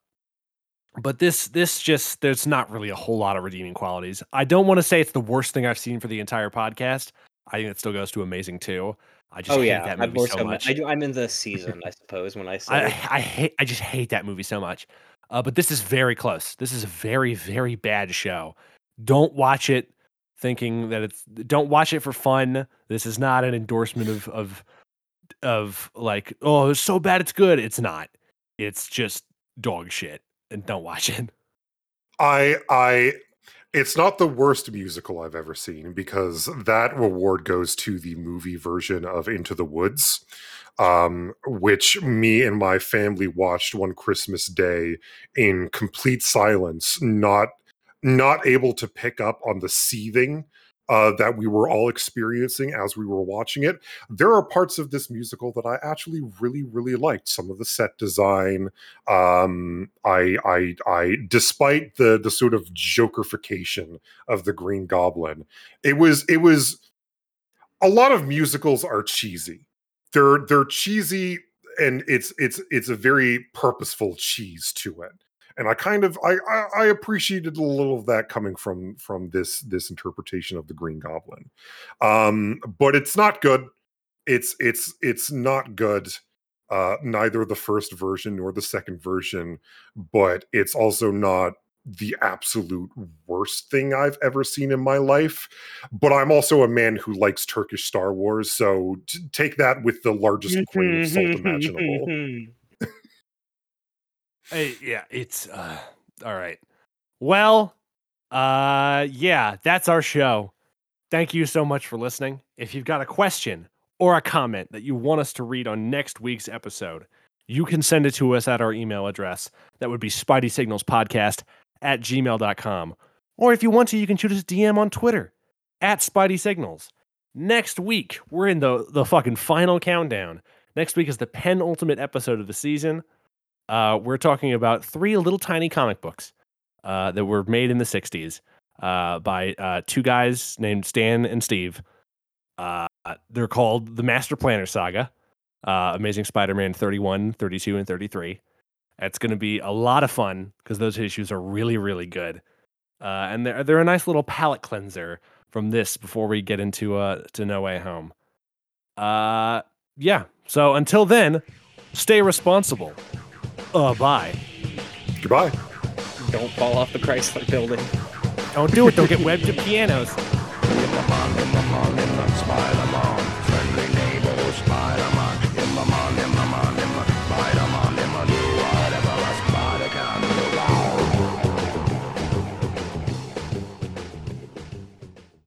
this just, there's not really a whole lot of redeeming qualities. I don't want to say it's the worst thing I've seen for the entire podcast. I think it still goes to Amazing too. I just hate that movie so much. I'm in the season, I suppose, when I say I just hate that movie so much. But this is very close. This is a very, very bad show. Don't watch it thinking that don't watch it for fun. This is not an endorsement of like, oh, it's so bad it's good. It's not. It's just dog shit, and don't watch it. It's not the worst musical I've ever seen, because that award goes to the movie version of Into the Woods, which me and my family watched one Christmas day in complete silence, not able to pick up on the seething that we were all experiencing as we were watching it. There are parts of this musical that I actually really, really liked. Some of the set design, despite the sort of jokerification of the Green Goblin, it was a lot of musicals are cheesy. They're cheesy, and it's a very purposeful cheese to it. And I kind of I appreciated a little of that coming from this interpretation of the Green Goblin, but it's not good. It's not good. Neither the first version nor the second version, but it's also not the absolute worst thing I've ever seen in my life. But I'm also a man who likes Turkish Star Wars, so take that with the largest grain of salt imaginable. It's all right. Well, that's our show. Thank you so much for listening. If you've got a question or a comment that you want us to read on next week's episode, you can send it to us at our email address. That would be spideysignalspodcast@gmail.com. Or if you want to, you can shoot us a DM on Twitter @SpideySignals. Next week, we're in the fucking final countdown. Next week is the penultimate episode of the season. We're talking about 3 little tiny comic books that were made in the 60s by 2 guys named Stan and Steve. They're called the Master Planner Saga, Amazing Spider-Man 31, 32, and 33. It's going to be a lot of fun because those issues are really, really good. And they're a nice little palate cleanser from this before we get into to No Way Home. So until then, stay responsible. Bye. Goodbye. Don't fall off the Chrysler building. Don't do it. Don't get webbed to pianos.